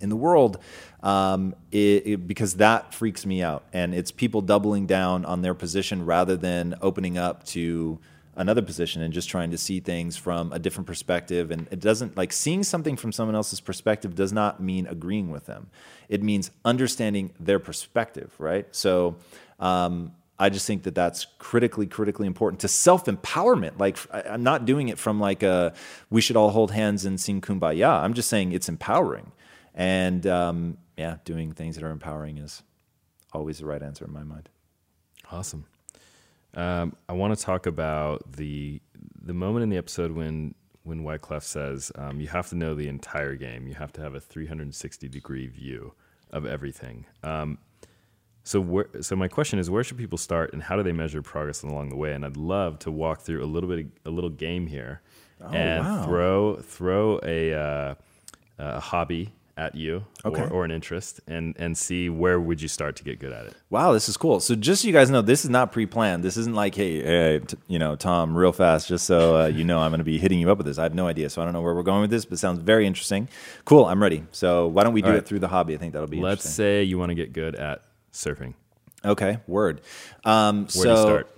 in the world, because that freaks me out. And it's people doubling down on their position rather than opening up to another position and just trying to see things from a different perspective. And it doesn't, like, seeing something from someone else's perspective does not mean agreeing with them. It means understanding their perspective, right? So I just think that that's critically, critically important to self-empowerment. Like, I'm not doing it from like a, we should all hold hands and sing Kumbaya. I'm just saying it's empowering. And yeah, doing things that are empowering is always the right answer in my mind. Awesome. I want to talk about the moment in the episode when Wyclef says, you have to know the entire game. You have to have a 360-degree view of everything. So my question is, where should people start, and how do they measure progress along the way? And I'd love to walk through a little game here, throw a hobby at you, okay, or an interest, and see where would you start to get good at it. Wow, this is cool. So just so you guys know, this is not pre-planned. This isn't like, hey Tom, real fast, just so I'm going to be hitting you up with this. I have no idea, so I don't know where we're going with this, but it sounds very interesting. Cool, I'm ready. So why don't we do it through the hobby? I think that'll be interesting. Let's say you want to get good at surfing. Okay, word. Where do you start?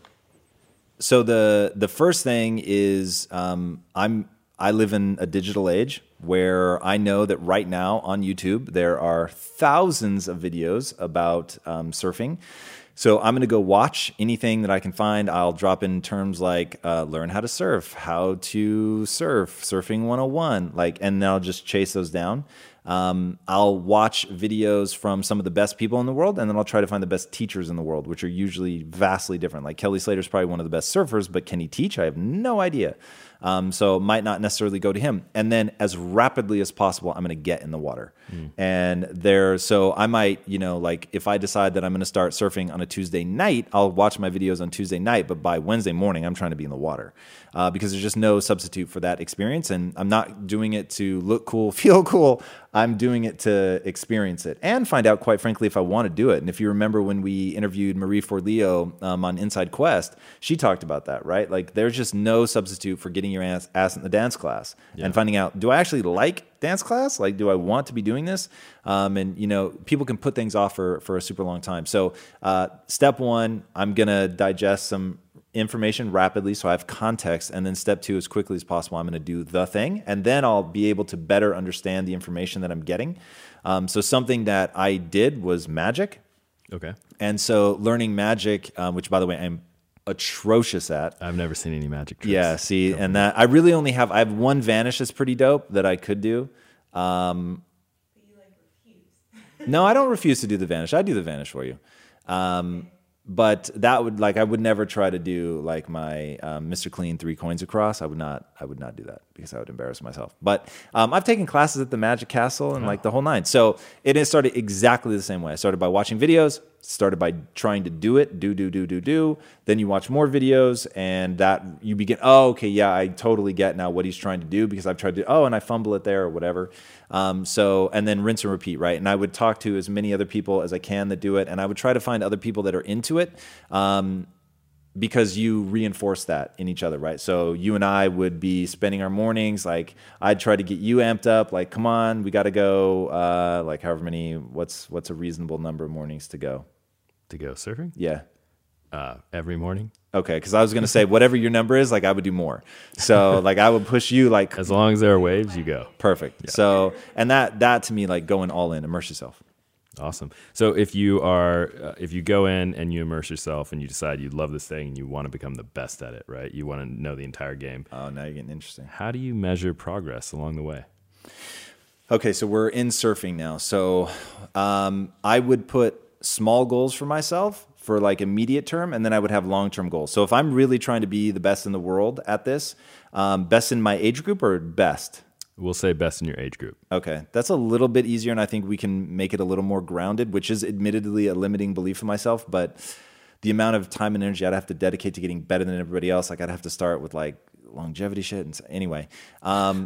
So the first thing is I live in a digital age where I know that right now on YouTube, there are thousands of videos about surfing. So I'm going to go watch anything that I can find. I'll drop in terms like learn how to surf, how to surf, surfing 101, and then I'll just chase those down. I'll watch videos from some of the best people in the world, and then I'll try to find the best teachers in the world, which are usually vastly different. Like, Kelly Slater's probably one of the best surfers, but can he teach? I have no idea. So might not necessarily go to him. And then as rapidly as possible, I'm going to get in the water. So I might, if I decide that I'm going to start surfing on a Tuesday night, I'll watch my videos on Tuesday night, but by Wednesday morning, I'm trying to be in the water, because there's just no substitute for that experience. And I'm not doing it to look cool, feel cool. I'm doing it to experience it and find out, quite frankly, if I want to do it. And if you remember when we interviewed Marie Forleo on Inside Quest, she talked about that, right? Like, there's just no substitute for getting your ass in the dance class and finding out, do I actually like dance class? Like, do I want to be doing this? And people can put things off for a super long time. So step one, I'm going to digest some information rapidly so I have context, and then step two, as quickly as possible, I'm going to do the thing, and then I'll be able to better understand the information that I'm getting. So something that I did was magic. Okay. And so learning magic, which, by the way, I'm atrocious at. I've never seen any magic tricks. Yeah, see, no. And that I have one vanish that's pretty dope that I could do. But you refuse. No, I don't refuse to do the vanish. I do the vanish for you. Okay. But that would, I would never try to do my Mr. Clean 3 coins across. I would not do that because I would embarrass myself. But I've taken classes at the Magic Castle and the whole nine. So it started exactly the same way. I started by watching videos, started by trying to do it, do. Then you watch more videos, and that you begin, I totally get now what he's trying to do because I've tried to, and I fumble it there or whatever. And then rinse and repeat, right? And I would talk to as many other people as I can that do it, and I would try to find other people that are into it, because you reinforce that in each other, right? So you and I would be spending our mornings, I'd try to get you amped up, come on, we got to go, however many, what's a reasonable number of mornings to go? To go surfing? Yeah. Every morning? Okay, because I was going to say, whatever your number is, I would do more. So, I would push you, As long as there are waves, you go. Perfect. Yeah. So, and that to me, going all in, immerse yourself. Awesome. So if you go in and you immerse yourself and you decide you love this thing and you want to become the best at it, right? You want to know the entire game. Oh, now you're getting interesting. How do you measure progress along the way? Okay, so we're in surfing now. So I would put small goals for myself for immediate term, and then I would have long-term goals. So if I'm really trying to be the best in the world at this, best in my age group or best? We'll say best in your age group. Okay. That's a little bit easier, and I think we can make it a little more grounded, which is admittedly a limiting belief in myself, but the amount of time and energy I'd have to dedicate to getting better than everybody else, like I'd have to start with like longevity shit. And anyway,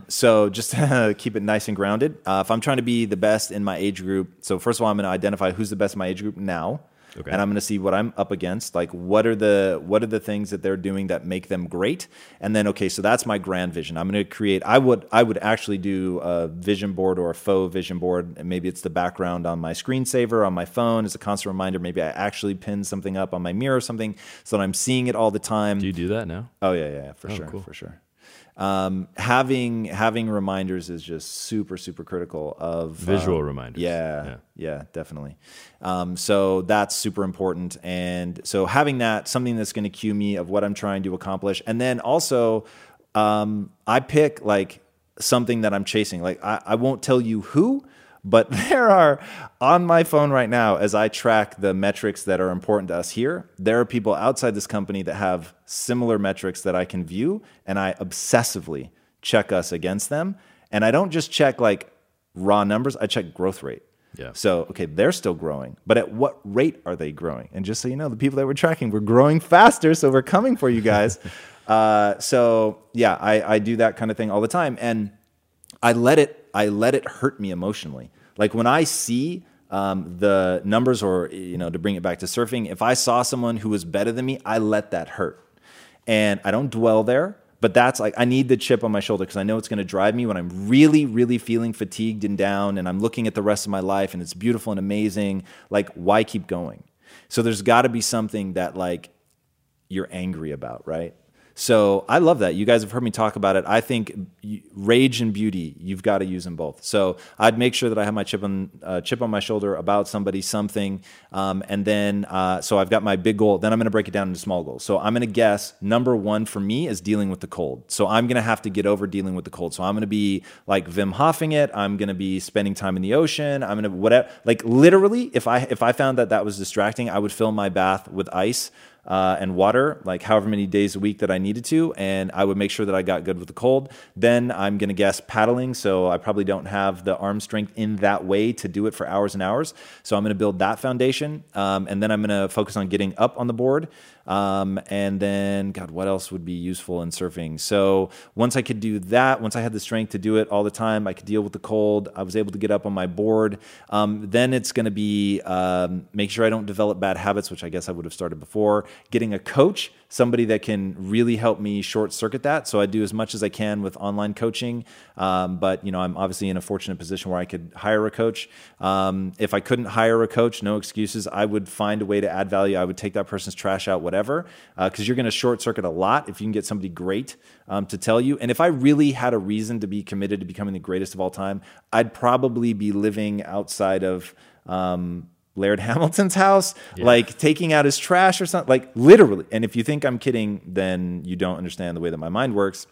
so just to keep it nice and grounded, if I'm trying to be the best in my age group, so first of all, I'm going to identify who's the best in my age group now. Okay. And I'm going to see what I'm up against. Like, what are the things that they're doing that make them great? And then, okay, so that's my grand vision. I'm going to create. I would actually do a vision board or a faux vision board. And maybe it's the background on my screensaver on my phone as a constant reminder. Maybe I actually pin something up on my mirror or something so that I'm seeing it all the time. Do you do that now? Oh yeah, for sure, cool. For sure. Having reminders is just super, super critical of visual reminders. Yeah, definitely. So that's super important. And so having that, something that's going to cue me of what I'm trying to accomplish. And then also, I pick like something that I'm chasing. Like I won't tell you who, but there are on my phone right now, as I track the metrics that are important to us here, there are people outside this company that have similar metrics that I can view, and I obsessively check us against them. And I don't just check like raw numbers, I check growth rate. Yeah. So, okay, they're still growing, but at what rate are they growing? And just so you know, the people that we're tracking, we're growing faster, so we're coming for you guys. So yeah, I do that kind of thing all the time. And I let it hurt me emotionally. Like when I see the numbers, or to bring it back to surfing, if I saw someone who was better than me, I let that hurt. And I don't dwell there, but that's like, I need the chip on my shoulder because I know it's going to drive me when I'm really, really feeling fatigued and down, and I'm looking at the rest of my life and it's beautiful and amazing. Like, why keep going? So there's got to be something that like you're angry about, right? So I love that. You guys have heard me talk about it. I think rage and beauty, you've got to use them both. So I'd make sure that I have my chip on my shoulder about somebody, something. And then, so I've got my big goal. Then I'm going to break it down into small goals. So I'm going to guess number one for me is dealing with the cold. So I'm going to have to get over dealing with the cold. So I'm going to be like Wim Hofing it. I'm going to be spending time in the ocean. I'm going to whatever. Like literally, if I found that was distracting, I would fill my bath with ice and water, like however many days a week that I needed to, and I would make sure that I got good with the cold. Then I'm going to guess paddling, so I probably don't have the arm strength in that way to do it for hours and hours, so I'm going to build that foundation, and then I'm going to focus on getting up on the board, and then, God, what else would be useful in surfing? So once I could do that, once I had the strength to do it all the time, I could deal with the cold, I was able to get up on my board, then it's going to be make sure I don't develop bad habits, which I guess I would have started before. Getting a coach, somebody that can really help me short circuit that. So I do as much as I can with online coaching. But I'm obviously in a fortunate position where I could hire a coach. If I couldn't hire a coach, no excuses. I would find a way to add value. I would take that person's trash out, whatever, because you're going to short circuit a lot if you can get somebody great to tell you. And if I really had a reason to be committed to becoming the greatest of all time, I'd probably be living outside of, Laird Hamilton's house, yeah. Like taking out his trash or something, like literally. And if you think I'm kidding, then you don't understand the way that my mind works.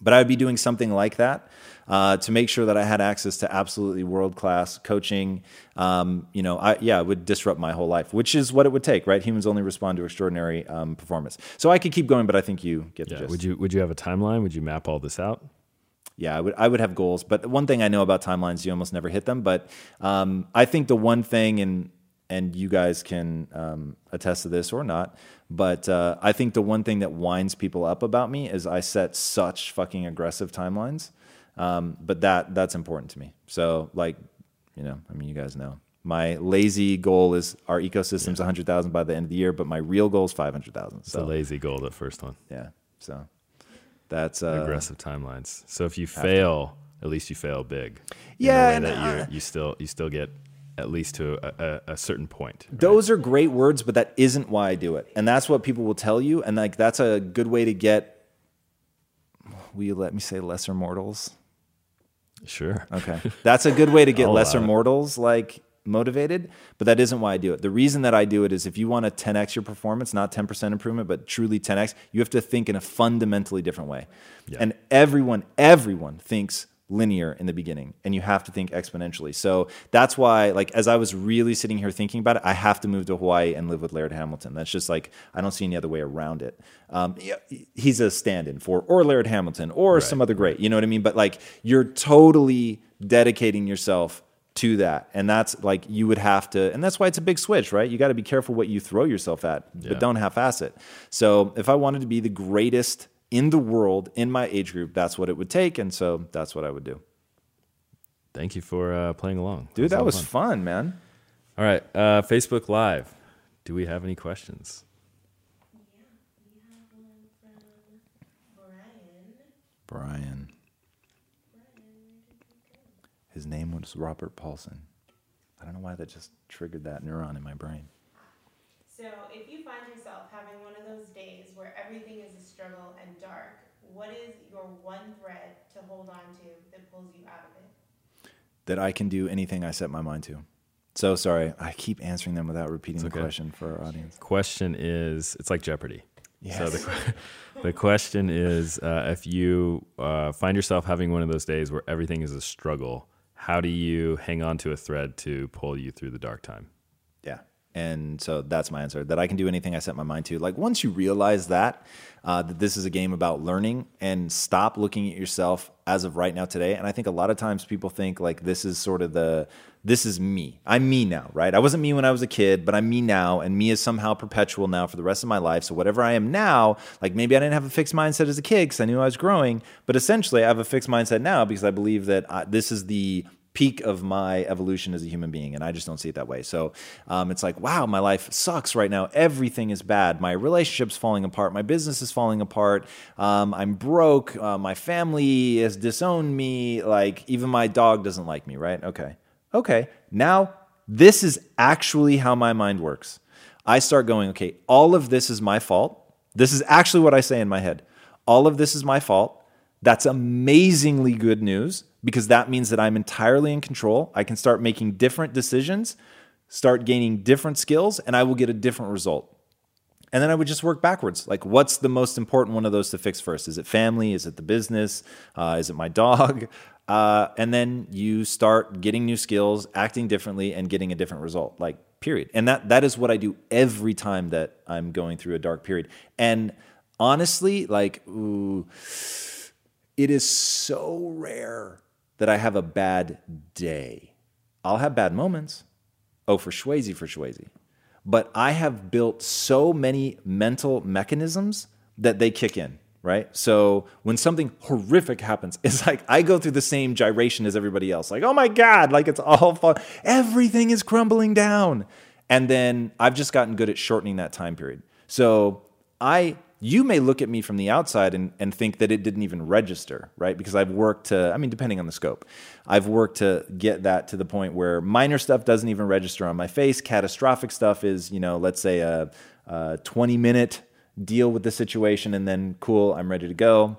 But I would be doing something like that to make sure that I had access to absolutely world-class coaching. It would disrupt my whole life, which is what it would take, right? Humans only respond to extraordinary performance. So I could keep going, but I think you get the gist. Would you have a timeline? Would you map all this out? Yeah, I would have goals. But one thing I know about timelines, you almost never hit them. But I think the one thing, and you guys can attest to this or not, but I think the one thing that winds people up about me is I set such fucking aggressive timelines. But that's important to me. So like, you guys know. My lazy goal is our ecosystem's 100,000 by the end of the year, but my real goal is 500,000. It's a lazy goal, the first one. Yeah, so... That's aggressive timelines. So if you fail, at least you fail big. Yeah, in a way that you still get at least to a certain point. Right? Those are great words, but that isn't why I do it, and that's what people will tell you. And like that's a good way to get. Will you let me say lesser mortals? Sure. Okay, that's a good way to get lesser mortals like motivated, but that isn't why I do it. The reason that I do it is if you want to 10x your performance, not 10% improvement, but truly 10x, you have to think in a fundamentally different way. Yeah. And everyone thinks linear in the beginning, and you have to think exponentially. So that's why, like, as I was really sitting here thinking about it, I have to move to Hawaii and live with Laird Hamilton. That's just like, I don't see any other way around it. He's a stand-in for, or Laird Hamilton, or right, some other great, you know what I mean? But like, you're totally dedicating yourself to that. And that's like, you would have to, and that's why it's a big switch, right? You got to be careful what you throw yourself at, but don't half-ass it. So if I wanted to be the greatest in the world, in my age group, that's what it would take. And so that's what I would do. Thank you for playing along. Dude, that was fun, man. All right. Facebook Live. Do we have any questions? Yeah, we have one from Brian. His name was Robert Paulson. I don't know why that just triggered that neuron in my brain. So if you find yourself having one of those days where everything is a struggle and dark, what is your one thread to hold on to that pulls you out of it? That I can do anything I set my mind to. So sorry, I keep answering them without repeating the question for our audience. Question is, it's like Jeopardy. Yes. So the question is, if you find yourself having one of those days where everything is a struggle, how do you hang on to a thread to pull you through the dark time? Yeah. And so that's my answer, that I can do anything I set my mind to. Like, once you realize that, that this is a game about learning, and stop looking at yourself as of right now today. And I think a lot of times people think like, this is sort of this is me. I'm me now, right? I wasn't me when I was a kid, but I'm me now. And me is somehow perpetual now for the rest of my life. So whatever I am now, like maybe I didn't have a fixed mindset as a kid because I knew I was growing. But essentially I have a fixed mindset now because I believe that this is the peak of my evolution as a human being, and I just don't see it that way. So it's like, wow, my life sucks right now. Everything is bad. My relationship's falling apart. My business is falling apart. I'm broke. My family has disowned me. Like, even my dog doesn't like me, right? Okay. Now, this is actually how my mind works. I start going, okay, all of this is my fault. This is actually what I say in my head. All of this is my fault. That's amazingly good news, because that means that I'm entirely in control. I can start making different decisions, start gaining different skills, and I will get a different result. And then I would just work backwards. Like, what's the most important one of those to fix first? Is it family? Is it the business? Is it my dog? And then you start getting new skills, acting differently, and getting a different result, like, period. And that is what I do every time that I'm going through a dark period. And honestly, like, it is so rare that I have a bad day. I'll have bad moments. Oh, for Swayze. But I have built so many mental mechanisms that they kick in, right? So when something horrific happens, it's like I go through the same gyration as everybody else. Like, oh my God, like it's all fun. Everything is crumbling down. And then I've just gotten good at shortening that time period. So you may look at me from the outside and think that it didn't even register, right? Because I've worked to, I mean, depending on the scope, I've worked to get that to the point where minor stuff doesn't even register on my face. Catastrophic stuff is, you know, let's say a 20-minute deal with the situation, and then cool, I'm ready to go.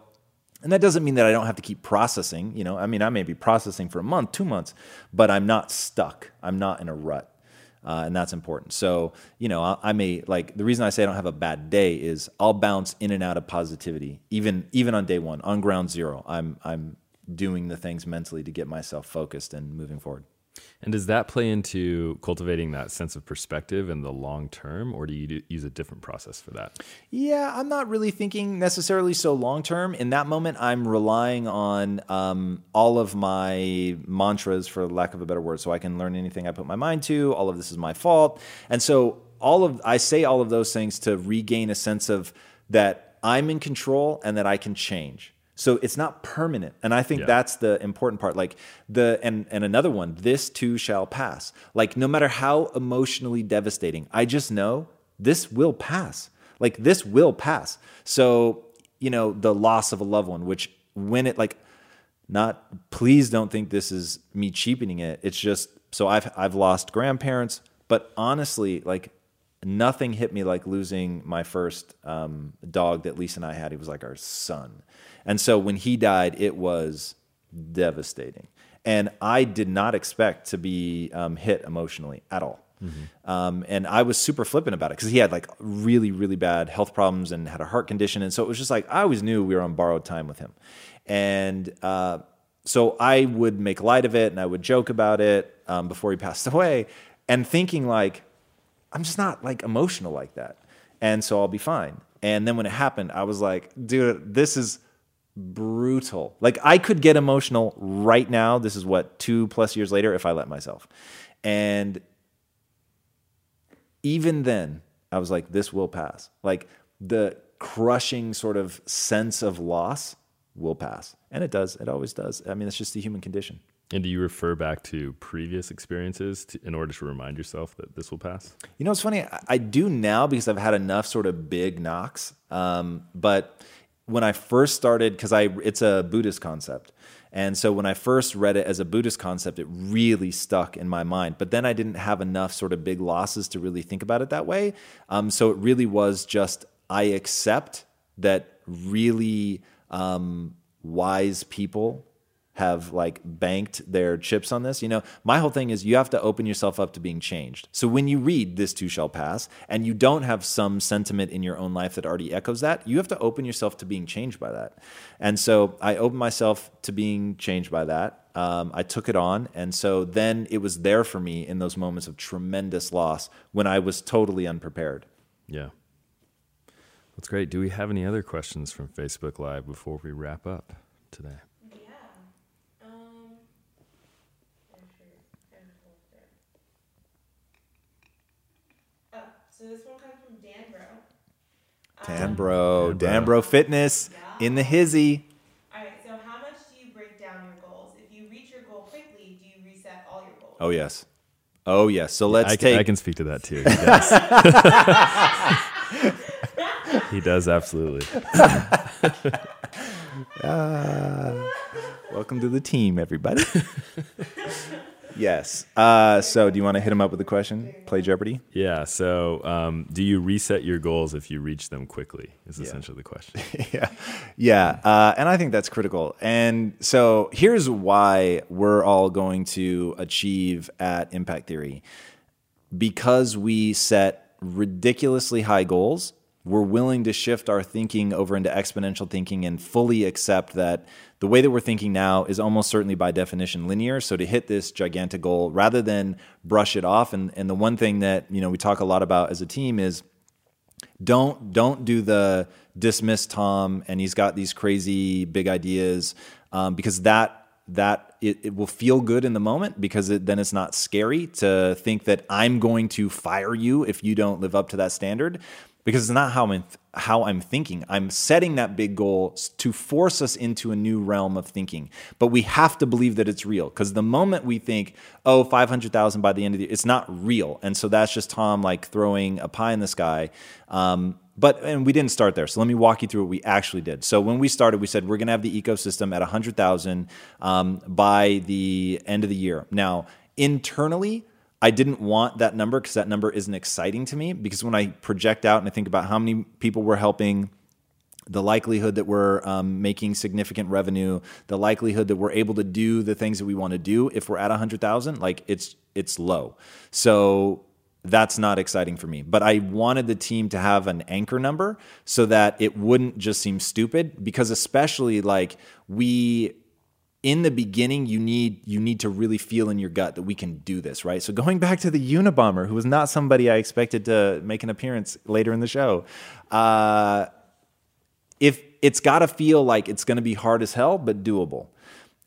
And that doesn't mean that I don't have to keep processing, you know? I mean, I may be processing for a month, 2 months, but I'm not stuck. I'm not in a rut. And that's important. So, you know, I may, like, the reason I say I don't have a bad day is I'll bounce in and out of positivity, even on day one, on ground zero. I'm doing the things mentally to get myself focused and moving forward. And does that play into cultivating that sense of perspective in the long term, or do you use a different process for that? Yeah, I'm not really thinking necessarily so long term. In that moment, I'm relying on all of my mantras, for lack of a better word, so I can learn anything I put my mind to. All of this is my fault. And so I say all of those things to regain a sense of that I'm in control and that I can change. So it's not permanent. And I think that's the important part. Like and another one, this too shall pass. Like, no matter how emotionally devastating, I just know this will pass. Like, this will pass. So, you know, the loss of a loved one, which when it, like, not, please don't think this is me cheapening it. It's just, so I've lost grandparents, but honestly, like, nothing hit me like losing my first dog that Lisa and I had. He was like our son. And so when he died, it was devastating. And I did not expect to be hit emotionally at all. Mm-hmm. And I was super flippant about it because he had like really, really bad health problems and had a heart condition. And so it was just like, I always knew we were on borrowed time with him. And So I would make light of it and I would joke about it before he passed away, and thinking like, I'm just not like emotional like that. And so I'll be fine. And then when it happened, I was like, dude, this is brutal. Like I could get emotional right now. This is what, 2+ years later, if I let myself. And even then I was like, this will pass. Like the crushing sort of sense of loss will pass. And it does. It always does. I mean, it's just the human condition. And do you refer back to previous experiences in order to remind yourself that this will pass? You know, it's funny. I do now because I've had enough sort of big knocks. But when I first started, because it's a Buddhist concept. And so when I first read it as a Buddhist concept, it really stuck in my mind. But then I didn't have enough sort of big losses to really think about it that way. So it really was just, I accept that really wise people have like banked their chips on this. You know, my whole thing is you have to open yourself up to being changed. So when you read "This Too Shall Pass" and you don't have some sentiment in your own life that already echoes that, you have to open yourself to being changed by that. And so I opened myself to being changed by that. I took it on. And so then it was there for me in those moments of tremendous loss when I was totally unprepared. Yeah. That's great. Do we have any other questions from Facebook Live before we wrap up today? So this one comes from Danbro Fitness, yeah. In the hizzy. All right, so how much do you break down your goals? If you reach your goal quickly, do you reset all your goals? Oh, yes. Oh, yes. So let's I can speak to that, too. Yes. He does, absolutely. Welcome to the team, everybody. Yes. So do you want to hit him up with a question? Play Jeopardy? Yeah. So do you reset your goals if you reach them quickly is essentially the question. Yeah. Yeah. And I think that's critical. And so here's why we're all going to achieve at Impact Theory. Because we set ridiculously high goals, we're willing to shift our thinking over into exponential thinking and fully accept that the way that we're thinking now is almost certainly by definition linear. So to hit this gigantic goal, rather than brush it off, and the one thing that, you know, we talk a lot about as a team is don't do the dismiss Tom and he's got these crazy big ideas, because that it will feel good in the moment, because then it's not scary to think that I'm going to fire you if you don't live up to that standard. Because it's not how I'm thinking. I'm setting that big goal to force us into a new realm of thinking. But we have to believe that it's real. Because the moment we think, oh, 500,000 by the end of the year, it's not real. And so that's just Tom like throwing a pie in the sky. But we didn't start there. So let me walk you through what we actually did. So when we started, we said we're going to have the ecosystem at 100,000 by the end of the year. Now, internally, I didn't want that number because that number isn't exciting to me, because when I project out and I think about how many people we're helping, the likelihood that we're making significant revenue, the likelihood that we're able to do the things that we want to do if we're at 100,000, like it's low. So that's not exciting for me. But I wanted the team to have an anchor number so that it wouldn't just seem stupid, because especially like in the beginning, you need to really feel in your gut that we can do this, right? So going back to the Unabomber, who was not somebody I expected to make an appearance later in the show, if it's got to feel like it's going to be hard as hell, but doable.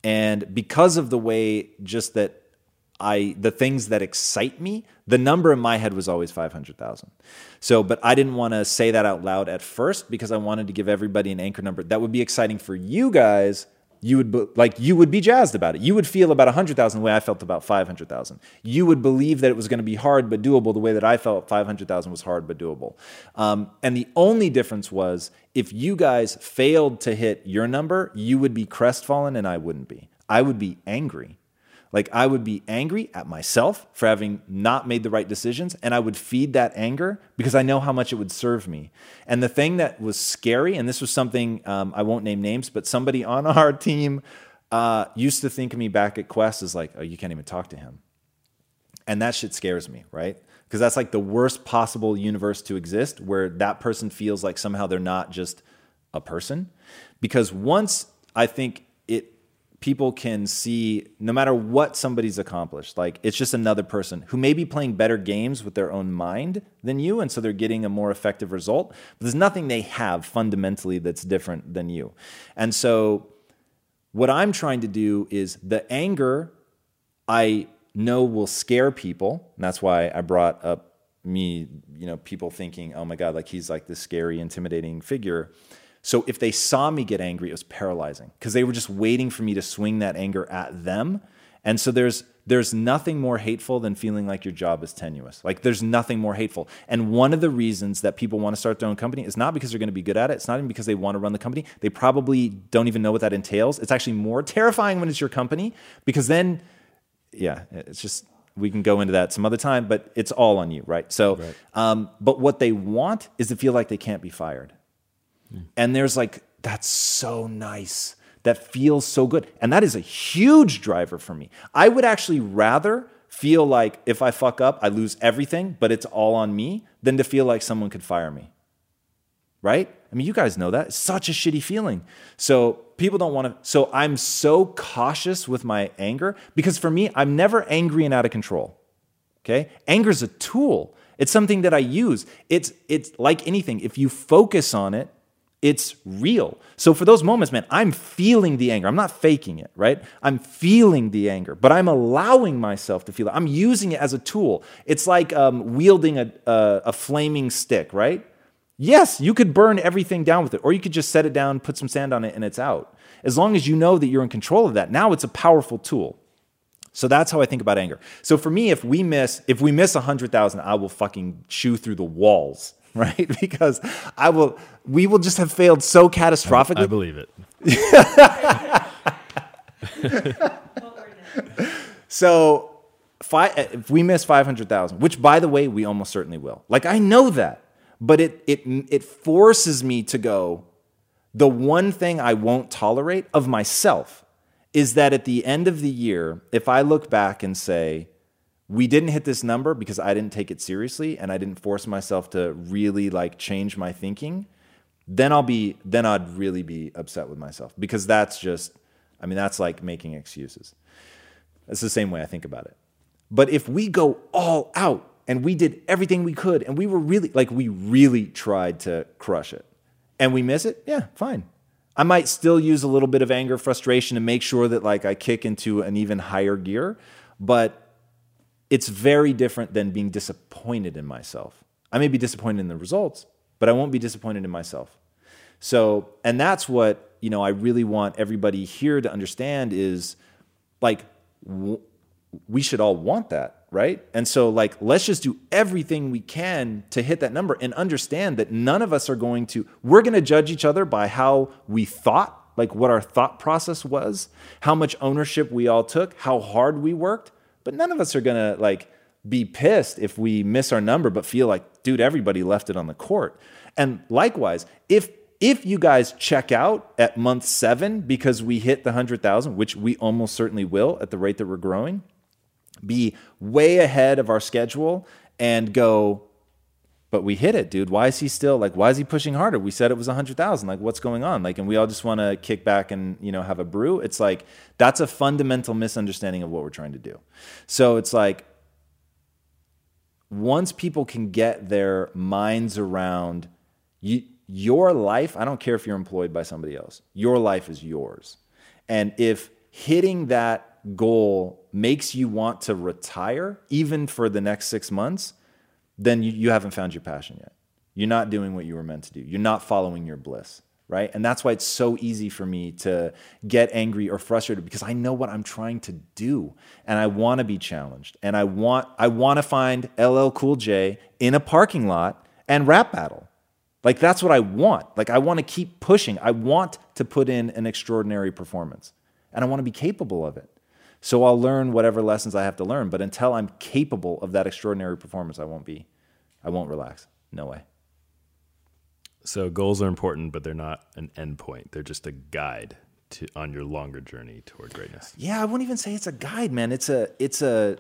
And because of the way just that the things that excite me, the number in my head was always 500,000. So, but I didn't want to say that out loud at first, because I wanted to give everybody an anchor number that would be exciting for you guys. You would be jazzed about it. You would feel about 100,000 the way I felt about 500,000. You would believe that it was going to be hard but doable the way that I felt 500,000 was hard but doable. And the only difference was, if you guys failed to hit your number, you would be crestfallen and I wouldn't be. I would be angry. Like I would be angry at myself for having not made the right decisions, and I would feed that anger because I know how much it would serve me. And the thing that was scary, and this was something, I won't name names, but somebody on our team used to think of me back at Quest as like, oh, you can't even talk to him. And that shit scares me, right? Because that's like the worst possible universe to exist, where that person feels like somehow they're not just a person. Because once I think it people can see, no matter what somebody's accomplished, like it's just another person who may be playing better games with their own mind than you, and so they're getting a more effective result. But there's nothing they have fundamentally that's different than you. And so what I'm trying to do is the anger I know will scare people, and that's why I brought up me, you know, people thinking, oh my God, like he's like this scary, intimidating figure. So if they saw me get angry, it was paralyzing because they were just waiting for me to swing that anger at them. And so there's nothing more hateful than feeling like your job is tenuous. Like there's nothing more hateful. And one of the reasons that people want to start their own company is not because they're going to be good at it. It's not even because they want to run the company. They probably don't even know what that entails. It's actually more terrifying when it's your company, because then, yeah, it's just, we can go into that some other time, but it's all on you, right? So, right. But what they want is to feel like they can't be fired. And there's like, that's so nice. That feels so good. And that is a huge driver for me. I would actually rather feel like if I fuck up, I lose everything, but it's all on me, than to feel like someone could fire me. Right? I mean, you guys know that. It's such a shitty feeling. So people don't want to. So I'm so cautious with my anger, because for me, I'm never angry and out of control. Okay? Anger is a tool. It's something that I use. It's like anything. If you focus on it, it's real. So for those moments, man, I'm feeling the anger. I'm not faking it, right? I'm feeling the anger, but I'm allowing myself to feel it. I'm using it as a tool. It's like wielding a flaming stick, right? Yes, you could burn everything down with it, or you could just set it down, put some sand on it, and it's out. As long as you know that you're in control of that, now it's a powerful tool. So that's how I think about anger. So for me, if we miss 100,000, I will fucking chew through the walls. Right? Because we will just have failed so catastrophically. I believe it. So if we miss 500,000, which by the way, we almost certainly will. Like I know that, but it forces me to go, the one thing I won't tolerate of myself is that at the end of the year, if I look back and say, we didn't hit this number because I didn't take it seriously and I didn't force myself to really like change my thinking, then I'd really be upset with myself, because that's like making excuses. That's the same way I think about it. But if we go all out and we did everything we could and we were really like, we really tried to crush it and we miss it, yeah, fine. I might still use a little bit of anger, frustration to make sure that like I kick into an even higher gear, but it's very different than being disappointed in myself. I may be disappointed in the results, but I won't be disappointed in myself. So, and that's what, you know, I really want everybody here to understand is like, we should all want that, right? And so like, let's just do everything we can to hit that number, and understand that none of us we're going to judge each other by how we thought, like what our thought process was, how much ownership we all took, how hard we worked. But none of us are going to like be pissed if we miss our number, but feel like, dude, everybody left it on the court. And likewise, if you guys check out at month 7 because we hit the 100,000, which we almost certainly will at the rate that we're growing, be way ahead of our schedule and go, but we hit it, dude. Why is he still like, why is he pushing harder? We said it was 100,000. Like, what's going on? Like, and we all just want to kick back and, you know, have a brew. It's like, that's a fundamental misunderstanding of what we're trying to do. So it's like, once people can get their minds around your life, I don't care if you're employed by somebody else, your life is yours. And if hitting that goal makes you want to retire, even for the next 6 months, then you haven't found your passion yet. You're not doing what you were meant to do. You're not following your bliss, right? And that's why it's so easy for me to get angry or frustrated, because I know what I'm trying to do, and I want to be challenged, and I want to find LL Cool J in a parking lot and rap battle. Like, that's what I want. Like, I want to keep pushing. I want to put in an extraordinary performance, and I want to be capable of it. So I'll learn whatever lessons I have to learn, but until I'm capable of that extraordinary performance, I won't relax. No way. So goals are important, but they're not an end point. They're just a guide on your longer journey toward greatness. Yeah, I wouldn't even say it's a guide, man. It's a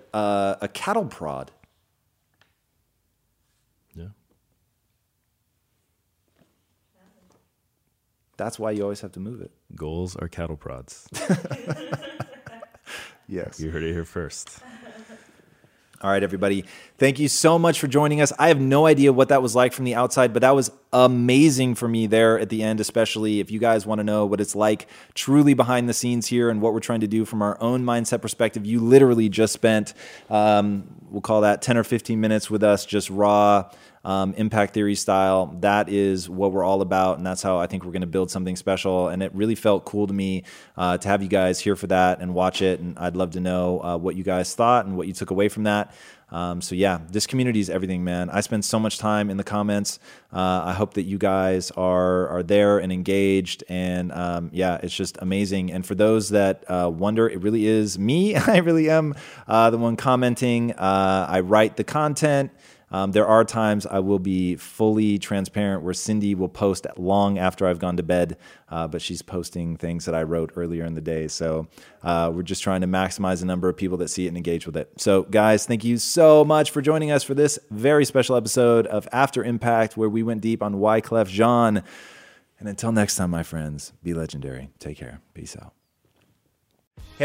cattle prod. Yeah. That's why you always have to move it. Goals are cattle prods. Yes. You heard it here first. All right, everybody. Thank you so much for joining us. I have no idea what that was like from the outside, but that was amazing for me there at the end, especially if you guys want to know what it's like truly behind the scenes here and what we're trying to do from our own mindset perspective. You literally just spent, we'll call that 10 or 15 minutes with us, just raw, Impact Theory style. That is what we're all about, and that's how I think we're going to build something special. And it really felt cool to me to have you guys here for that and watch it. And I'd love to know what you guys thought and what you took away from that. So yeah, this community is everything, man. I spend so much time in the comments. I hope that you guys are there and engaged, and yeah, it's just amazing. And for those that wonder, it really is me. I really am the one commenting. I write the content. There are times I will be fully transparent where Cindy will post long after I've gone to bed, but she's posting things that I wrote earlier in the day. So we're just trying to maximize the number of people that see it and engage with it. So guys, thank you so much for joining us for this very special episode of After Impact, where we went deep on Wyclef Jean. And until next time, my friends, be legendary. Take care. Peace out. Hey